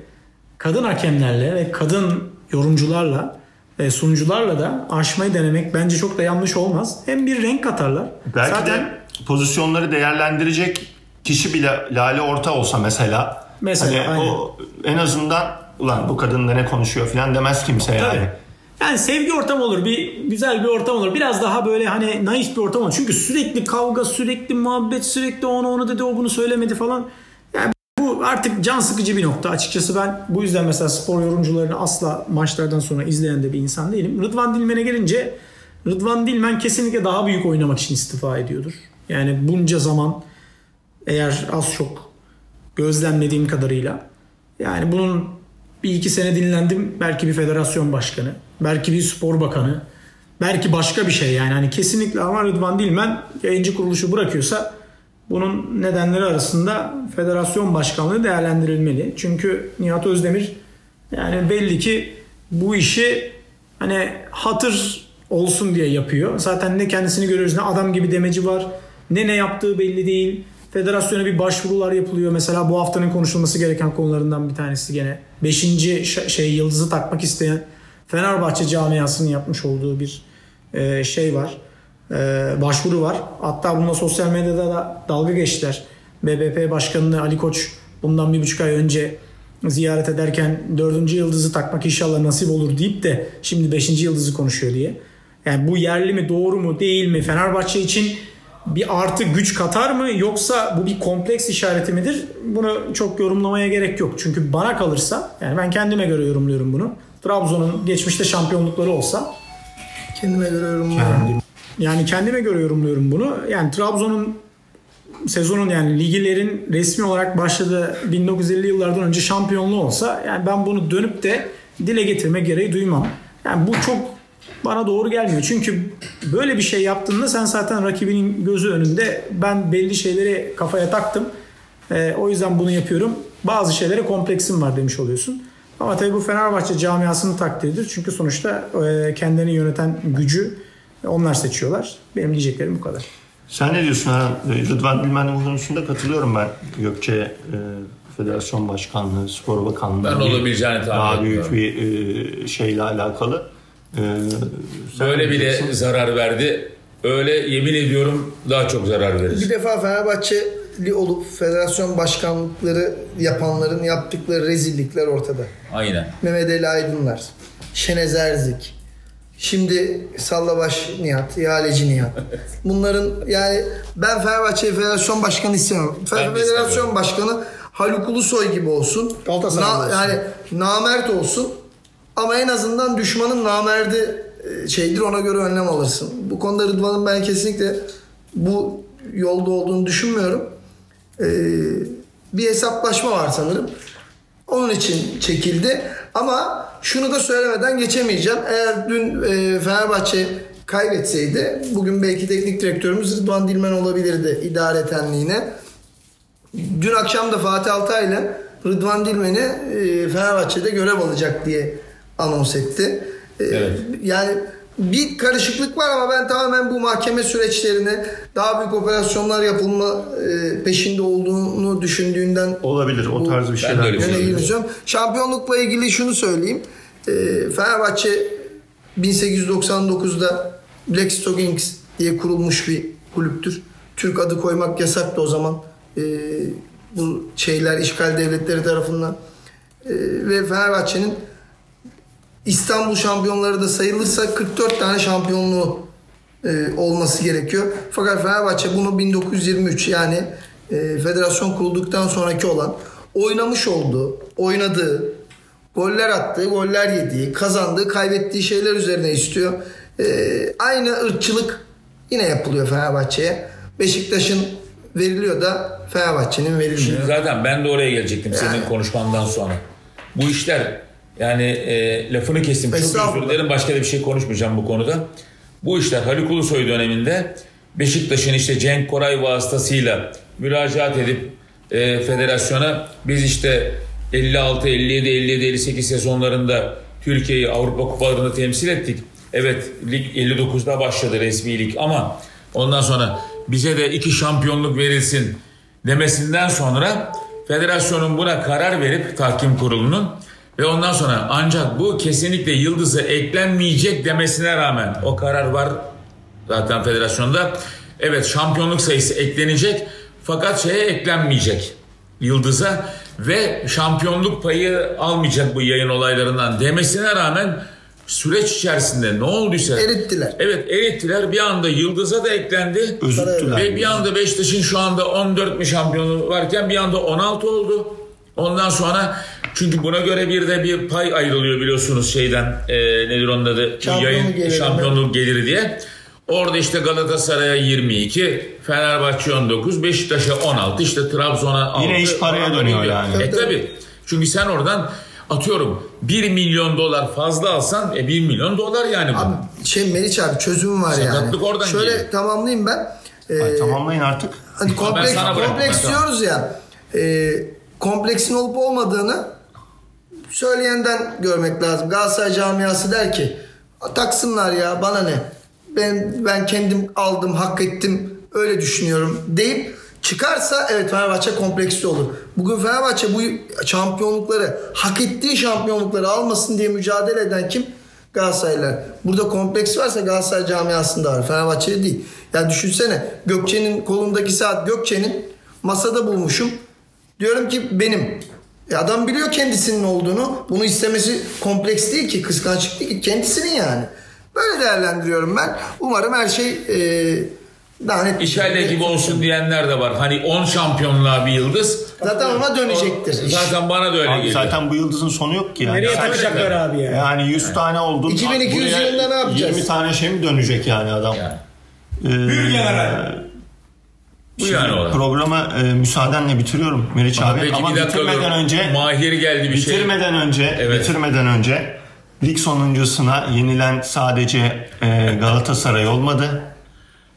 kadın hakemlerle ve kadın yorumcularla ve sunucularla da aşmayı denemek bence çok da yanlış olmaz. Hem bir renk katarlar. Belki zaten de pozisyonları değerlendirecek kişi bile Lale Orta olsa mesela. Mesela hani o en azından ulan bu kadınla ne konuşuyor falan demez kimse Tabii. yani. Yani sevgi ortamı olur, bir güzel bir ortam olur. Biraz daha böyle hani naif bir ortam olur. Çünkü sürekli kavga, sürekli muhabbet, sürekli onu onu dedi, o bunu söylemedi falan. Yani artık can sıkıcı bir nokta. Açıkçası ben bu yüzden mesela spor yorumcularını asla maçlardan sonra izleyen de bir insan değilim. Rıdvan Dilmen'e gelince, Rıdvan Dilmen kesinlikle daha büyük oynamak için istifa ediyordur. Yani bunca zaman eğer az çok gözlemlediğim kadarıyla yani bunun bir iki sene dinlendim. Belki bir federasyon başkanı, belki bir spor bakanı, belki başka bir şey yani. Hani kesinlikle ama Rıdvan Dilmen yayıncı kuruluşu bırakıyorsa bunun nedenleri arasında federasyon başkanlığı değerlendirilmeli. Çünkü Nihat Özdemir yani belli ki bu işi hani hatır olsun diye yapıyor. Zaten ne kendisini görüyoruz, ne adam gibi demeci var, ne ne yaptığı belli değil. Federasyona bir başvurular yapılıyor. Mesela bu haftanın konuşulması gereken konularından bir tanesi gene beşinci şey yıldızı takmak isteyen Fenerbahçe camiasının yapmış olduğu bir şey var. Ee, başvuru var. Hatta bununla sosyal medyada da dalga geçtiler. B B P Başkanı Ali Koç bundan bir buçuk ay önce ziyaret ederken dördüncü yıldızı takmak inşallah nasip olur deyip de şimdi beşinci yıldızı konuşuyor diye. Yani bu yerli mi, doğru mu, değil mi? Fenerbahçe için bir artı güç katar mı, yoksa bu bir kompleks işareti midir? Bunu çok yorumlamaya gerek yok. Çünkü bana kalırsa, yani ben kendime göre yorumluyorum bunu. Trabzon'un geçmişte şampiyonlukları olsa kendime göre yorumluyorum. Yani kendime göre yorumluyorum bunu. Yani Trabzon'un sezonun, yani ligilerin resmi olarak başladığı bin dokuz yüz elli yıllardan önce şampiyonluğu olsa, yani ben bunu dönüp de dile getirme gereği duymam. Yani bu çok bana doğru gelmiyor. Çünkü böyle bir şey yaptığında sen zaten rakibinin gözü önünde. Ben belli şeyleri kafaya taktım. E, o yüzden bunu yapıyorum. Bazı şeylere kompleksim var demiş oluyorsun. Ama tabii bu Fenerbahçe camiasının takdiridir. Çünkü sonuçta e, kendini yöneten gücü e, onlar seçiyorlar. Benim diyeceklerim bu kadar. Sen ne diyorsun ha? Rıdvan Dilmen'in bunun üstünde katılıyorum ben. Gökçe e, Federasyon Başkanlığı, Spor Bakanlığı. Ben olabileceğini daha büyük bir e, şeyle alakalı. Ee, Böyle bile diyorsun. Zarar verdi. Öyle yemin ediyorum daha çok zarar verir. Bir defa Fenerbahçeli olup federasyon başkanlıkları yapanların yaptıkları rezillikler ortada. Aynen. Mehmet Ali Aydınlar, Şenez Erzik, şimdi Sallabaş Nihat, İhaleci Nihat. Bunların, yani ben Fenerbahçe'ye federasyon başkanı istemiyorum. Federasyon başkanı Haluk Ulusoy gibi olsun. Na, yani namert olsun. Ama en azından düşmanın namerdi şeydir, ona göre önlem alırsın. Bu konuda Rıdvan'ın ben kesinlikle bu yolda olduğunu düşünmüyorum. Ee, bir hesaplaşma var sanırım. Onun için çekildi. Ama şunu da söylemeden geçemeyeceğim. Eğer dün e, Fenerbahçe kaybetseydi bugün belki teknik direktörümüz Rıdvan Dilmen olabilirdi idaretenliğine. Dün akşam da Fatih Altay ile Rıdvan Dilmen'i e, Fenerbahçe'de görev alacak diye anons etti. Ee, evet. Yani bir karışıklık var ama ben tamamen bu mahkeme süreçlerine daha büyük operasyonlar yapılma e, peşinde olduğunu düşündüğünden olabilir. O tarz bir şeyler. Şey Şampiyonlukla ilgili şunu söyleyeyim. E, Fenerbahçe bin sekiz yüz doksan dokuzda Black Stockings diye kurulmuş bir kulüptür. Türk adı koymak yasaktı o zaman. E, bu şeyler işgal devletleri tarafından. E, ve Fenerbahçe'nin İstanbul şampiyonları da sayılırsa kırk dört tane şampiyonluğu e, olması gerekiyor. Fakat Fenerbahçe bunu bin dokuz yüz yirmi üç, yani e, federasyon kurulduktan sonraki olan, oynamış olduğu, oynadığı, goller attığı, goller yediği, kazandığı, kaybettiği şeyler üzerine istiyor. E, aynı ırkçılık yine yapılıyor Fenerbahçe'ye. Beşiktaş'ın veriliyor da Fenerbahçe'nin verilmiyor. Şimdi zaten ben de oraya gelecektim yani. Senin konuşmandan sonra. Bu işler... Yani e, lafını kestim. Çok özür dilerim. Başka da bir şey konuşmayacağım bu konuda. Bu işler Haluk Ulusoy döneminde Beşiktaş'ın işte Cenk Koray vasıtasıyla müracaat edip e, federasyona biz işte elli altı, elli yedi, elli yedi, elli sekiz sezonlarında Türkiye'yi Avrupa Kupalarında temsil ettik. Evet, lig elli dokuzda başladı resmi lig ama ondan sonra bize de iki şampiyonluk verilsin demesinden sonra federasyonun buna karar verip tahkim kurulunun ve ondan sonra ancak bu kesinlikle yıldızı eklenmeyecek demesine rağmen o karar var zaten federasyonda. Evet, şampiyonluk sayısı eklenecek fakat şeye eklenmeyecek, yıldıza, ve şampiyonluk payı almayacak bu yayın olaylarından demesine rağmen süreç içerisinde ne olduysa erittiler. Evet, erittiler. Bir anda yıldıza da eklendi. Özüttüler. Ve bir anda Beşiktaş'ın şu anda on dört mi şampiyonluğu varken bir anda on altı oldu. Ondan sonra, çünkü buna göre bir de bir pay ayrılıyor biliyorsunuz şeyden, e, nedir onun adı, yayın şampiyonluk geliri diye. Orada işte Galatasaray'a yirmi iki, Fenerbahçe on dokuz, Beşiktaş'a on altı, işte Trabzon'a altı. Yine iş paraya dönüyor yani. E tabi. Çünkü sen oradan atıyorum bir milyon dolar fazla alsan e, bir milyon dolar yani bu. Abi, şey Meriç abi, çözüm var yani. Sakatlık oradan geliyor. Şöyle tamamlayayım ben. Ee, Ay, tamamlayın artık. Hani kompleks, kompleks diyoruz ya. Eee kompleksin olup olmadığını söyleyenden görmek lazım. Galatasaray camiası der ki taksınlar ya bana ne, ben ben kendim aldım, hak ettim, öyle düşünüyorum deyip çıkarsa evet Fenerbahçe kompleksi olur. Bugün Fenerbahçe bu şampiyonlukları, hak ettiği şampiyonlukları almasın diye mücadele eden kim? Galatasaraylılar. Burada kompleks varsa Galatasaray camiasında var, Fenerbahçe'de değil. Ya yani düşünsene, Gökçe'nin kolundaki saat Gökçe'nin, masada bulmuşum. Diyorum ki benim. E adam biliyor kendisinin olduğunu. Bunu istemesi kompleks değil ki, kıskançlık değil ki. Kendisinin yani. Böyle değerlendiriyorum ben. Umarım her şey e, daha net. İçeride gibi olsun diyenler de var. Hani on şampiyonluğa bir yıldız. Zaten ona dönecektir. O, zaten bana da öyle abi geliyor. Zaten bu yıldızın sonu yok ki yani. Nereye takacaklar abi yani? Yani yüz yani. Tane oldum. iki bin iki yüz yılında ne yapacağız? yirmi tane şey mi dönecek yani adam? Yani. Ee, Büyük genel. Bu yani programı e, müsaadenle bitiriyorum Meriç abi. Peki, ama bitirmeden olurum. önce Mahir geldi bir bitirmeden şey. önce evet. bitirmeden önce lig sonuncusuna yenilen sadece e, Galatasaray olmadı.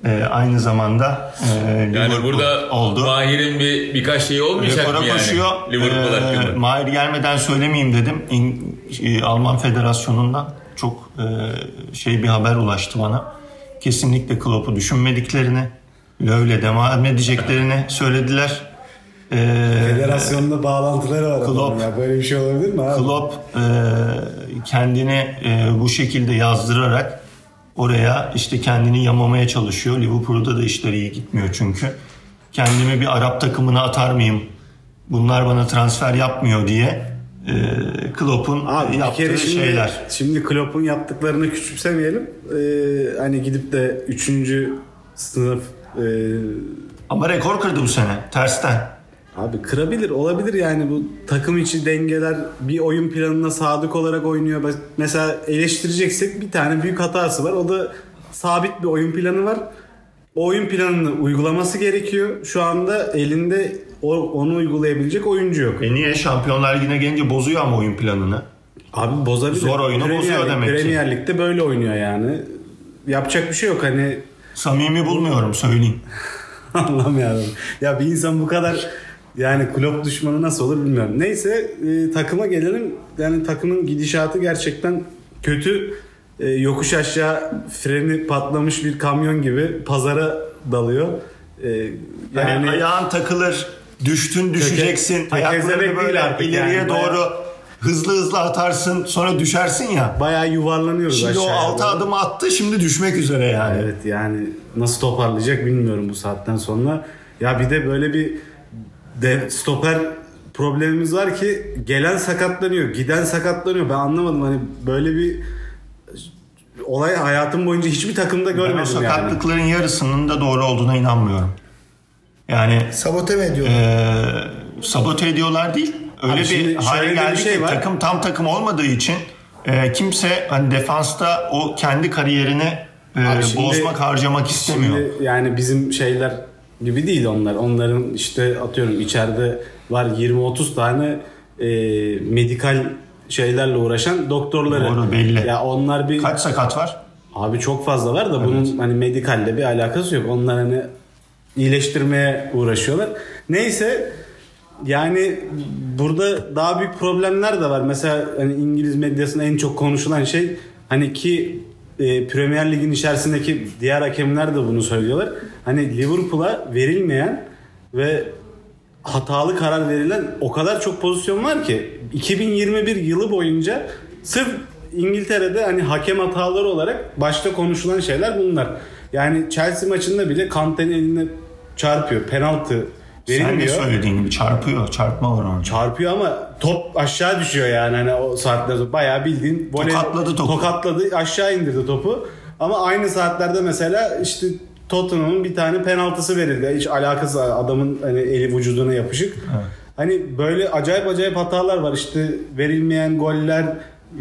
E, aynı zamanda e, Liverpool yani burada oldu. Mahir'in bir birkaç şeyi olmayacak mı yani? Liverpool'a e, Mahir gelmeden söylemeyeyim dedim. İn, e, Alman Federasyonu'ndan çok e, şey bir haber ulaştı bana. Kesinlikle Klopp'u düşünmediklerini, Löw'le devam edeceklerini söylediler. Ee, Federasyonla bağlantıları var. Klopp, ya. Böyle bir şey olabilir mi abi? Klopp e, kendini e, bu şekilde yazdırarak oraya işte kendini yamamaya çalışıyor. Liverpool'da da işleri iyi gitmiyor çünkü. Kendimi bir Arap takımına atar mıyım? Bunlar bana transfer yapmıyor diye. E, Klopp'un abi, yaptığı şimdi, şeyler. Şimdi Klopp'un yaptıklarını küçümsemeyelim. Ee, hani gidip de üçüncü sınıf Ee, ama rekor kırdı bu sene tersten. Abi kırabilir, olabilir yani. Bu takım içi dengeler, bir oyun planına sadık olarak oynuyor. Mesela eleştireceksek bir tane büyük hatası var. O da sabit bir oyun planı var. O oyun planını uygulaması gerekiyor. Şu anda elinde onu uygulayabilecek oyuncu yok. E niye? Şampiyonlar Ligi'ne gelince bozuyor ama oyun planını. Abi bozabilir. Zor oyunu Premier bozuyor Lig, demek ki. Premier Lig'de böyle oynuyor yani. Yapacak bir şey yok hani. Samimi bulmuyorum, söyleyeyim. Allah'ım ya. Ya bir insan bu kadar yani Klopp düşmanı nasıl olur bilmiyorum. Neyse e, takıma gelelim. Yani takımın gidişatı gerçekten kötü. E, yokuş aşağı freni patlamış bir kamyon gibi pazara dalıyor. E, yani, yani ayağın takılır, düştün düşeceksin. Ayakları böyle ileriye yani doğru bayağı hızlı hızlı atarsın, sonra düşersin ya. Bayağı yuvarlanıyoruz şimdi aşağıya. Şimdi o altı doğru adımı attı, şimdi düşmek üzere yani. Evet yani nasıl toparlayacak bilmiyorum bu saatten sonra. Ya bir de böyle bir de stoper problemimiz var ki gelen sakatlanıyor, giden sakatlanıyor. Ben anlamadım hani böyle bir olay hayatım boyunca hiçbir takımda görmedim yani. Ben o sakatlıkların yani yarısının da doğru olduğuna inanmıyorum. Yani sabote mi ediyorlar? E, sabote ediyorlar değil. Öyle abi bir hale geldi bir şey ki var. Takım tam takım olmadığı için e, kimse hani defansta o kendi kariyerini e, şimdi, bozmak, harcamak istemiyor. Yani bizim şeyler gibi değil onlar. Onların işte atıyorum içeride var yirmi otuz tane e, medikal şeylerle uğraşan doktorları. Doğru, belli. Ya onlar bir kaç sakat var? Abi çok fazla var da evet, bunun hani medikalle bir alakası yok. Onlar hani iyileştirmeye uğraşıyorlar. Neyse yani burada daha büyük problemler de var. Mesela hani İngiliz medyasında en çok konuşulan şey hani ki e, Premier Lig'in içerisindeki diğer hakemler de bunu söylüyorlar. Hani Liverpool'a verilmeyen ve hatalı karar verilen o kadar çok pozisyon var ki iki bin yirmi bir yılı boyunca sırf İngiltere'de hani hakem hataları olarak başta konuşulan şeyler bunlar. Yani Chelsea maçında bile Kante'nin eline çarpıyor, penaltı verilmiyor. Sen de söylediğin gibi çarpıyor. Çarpma var onun. Çarpıyor ama top aşağı düşüyor yani. Hani o saatlerde bayağı bildiğin voley, tokatladı topu. Tokatladı, aşağı indirdi topu. Ama aynı saatlerde mesela işte Tottenham'ın bir tane penaltısı verildi. Hiç alakası adamın hani eli vücuduna yapışık. Evet. Hani böyle acayip acayip hatalar var. İşte verilmeyen goller,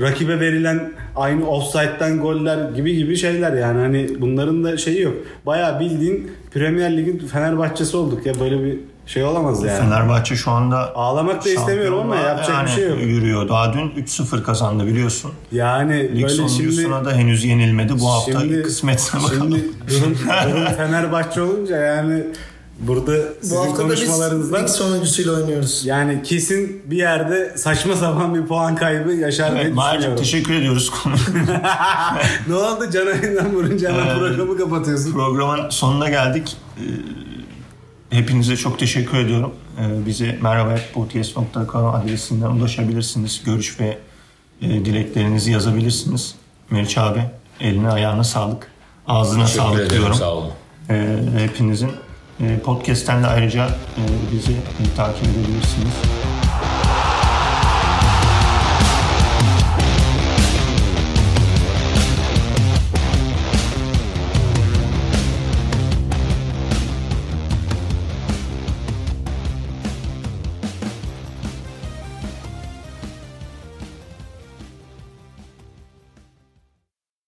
rakibe verilen aynı offside'den goller gibi gibi şeyler yani. Hani bunların da şeyi yok. Bayağı bildiğin Premier Lig'in Fenerbahçesi olduk ya, böyle bir şey olamaz yani. Fenerbahçe şu anda ağlamak da istemiyorum ama yapacak yani bir şey yok. Yürüyor. Daha dün üç sıfır kazandı biliyorsun. Yani lig sonuncusuna da henüz yenilmedi. Bu hafta şimdi, kısmetse bakalım. Şimdi Fenerbahçe olunca yani burada bu sizin konuşmalarınızdan lig sonuncusuyla oynuyoruz. Yani kesin bir yerde saçma sapan bir puan kaybı yaşar diye düşünüyorum. Evet, Mahir'cim teşekkür ediyoruz. Ne oldu? Canayından vurunca hemen programı kapatıyorsun. Programın sonuna geldik. Hepinize çok teşekkür ediyorum. Ee, bize merhaba at podcast nokta com adresinden ulaşabilirsiniz. Görüş ve e, dileklerinizi yazabilirsiniz. Meriç abi, eline ayağına sağlık. Ağzına teşekkür sağlık ederim, diyorum. Sağ olun. Ee, hepinizin Podcast'ten de ayrıca bizi takip edebilirsiniz.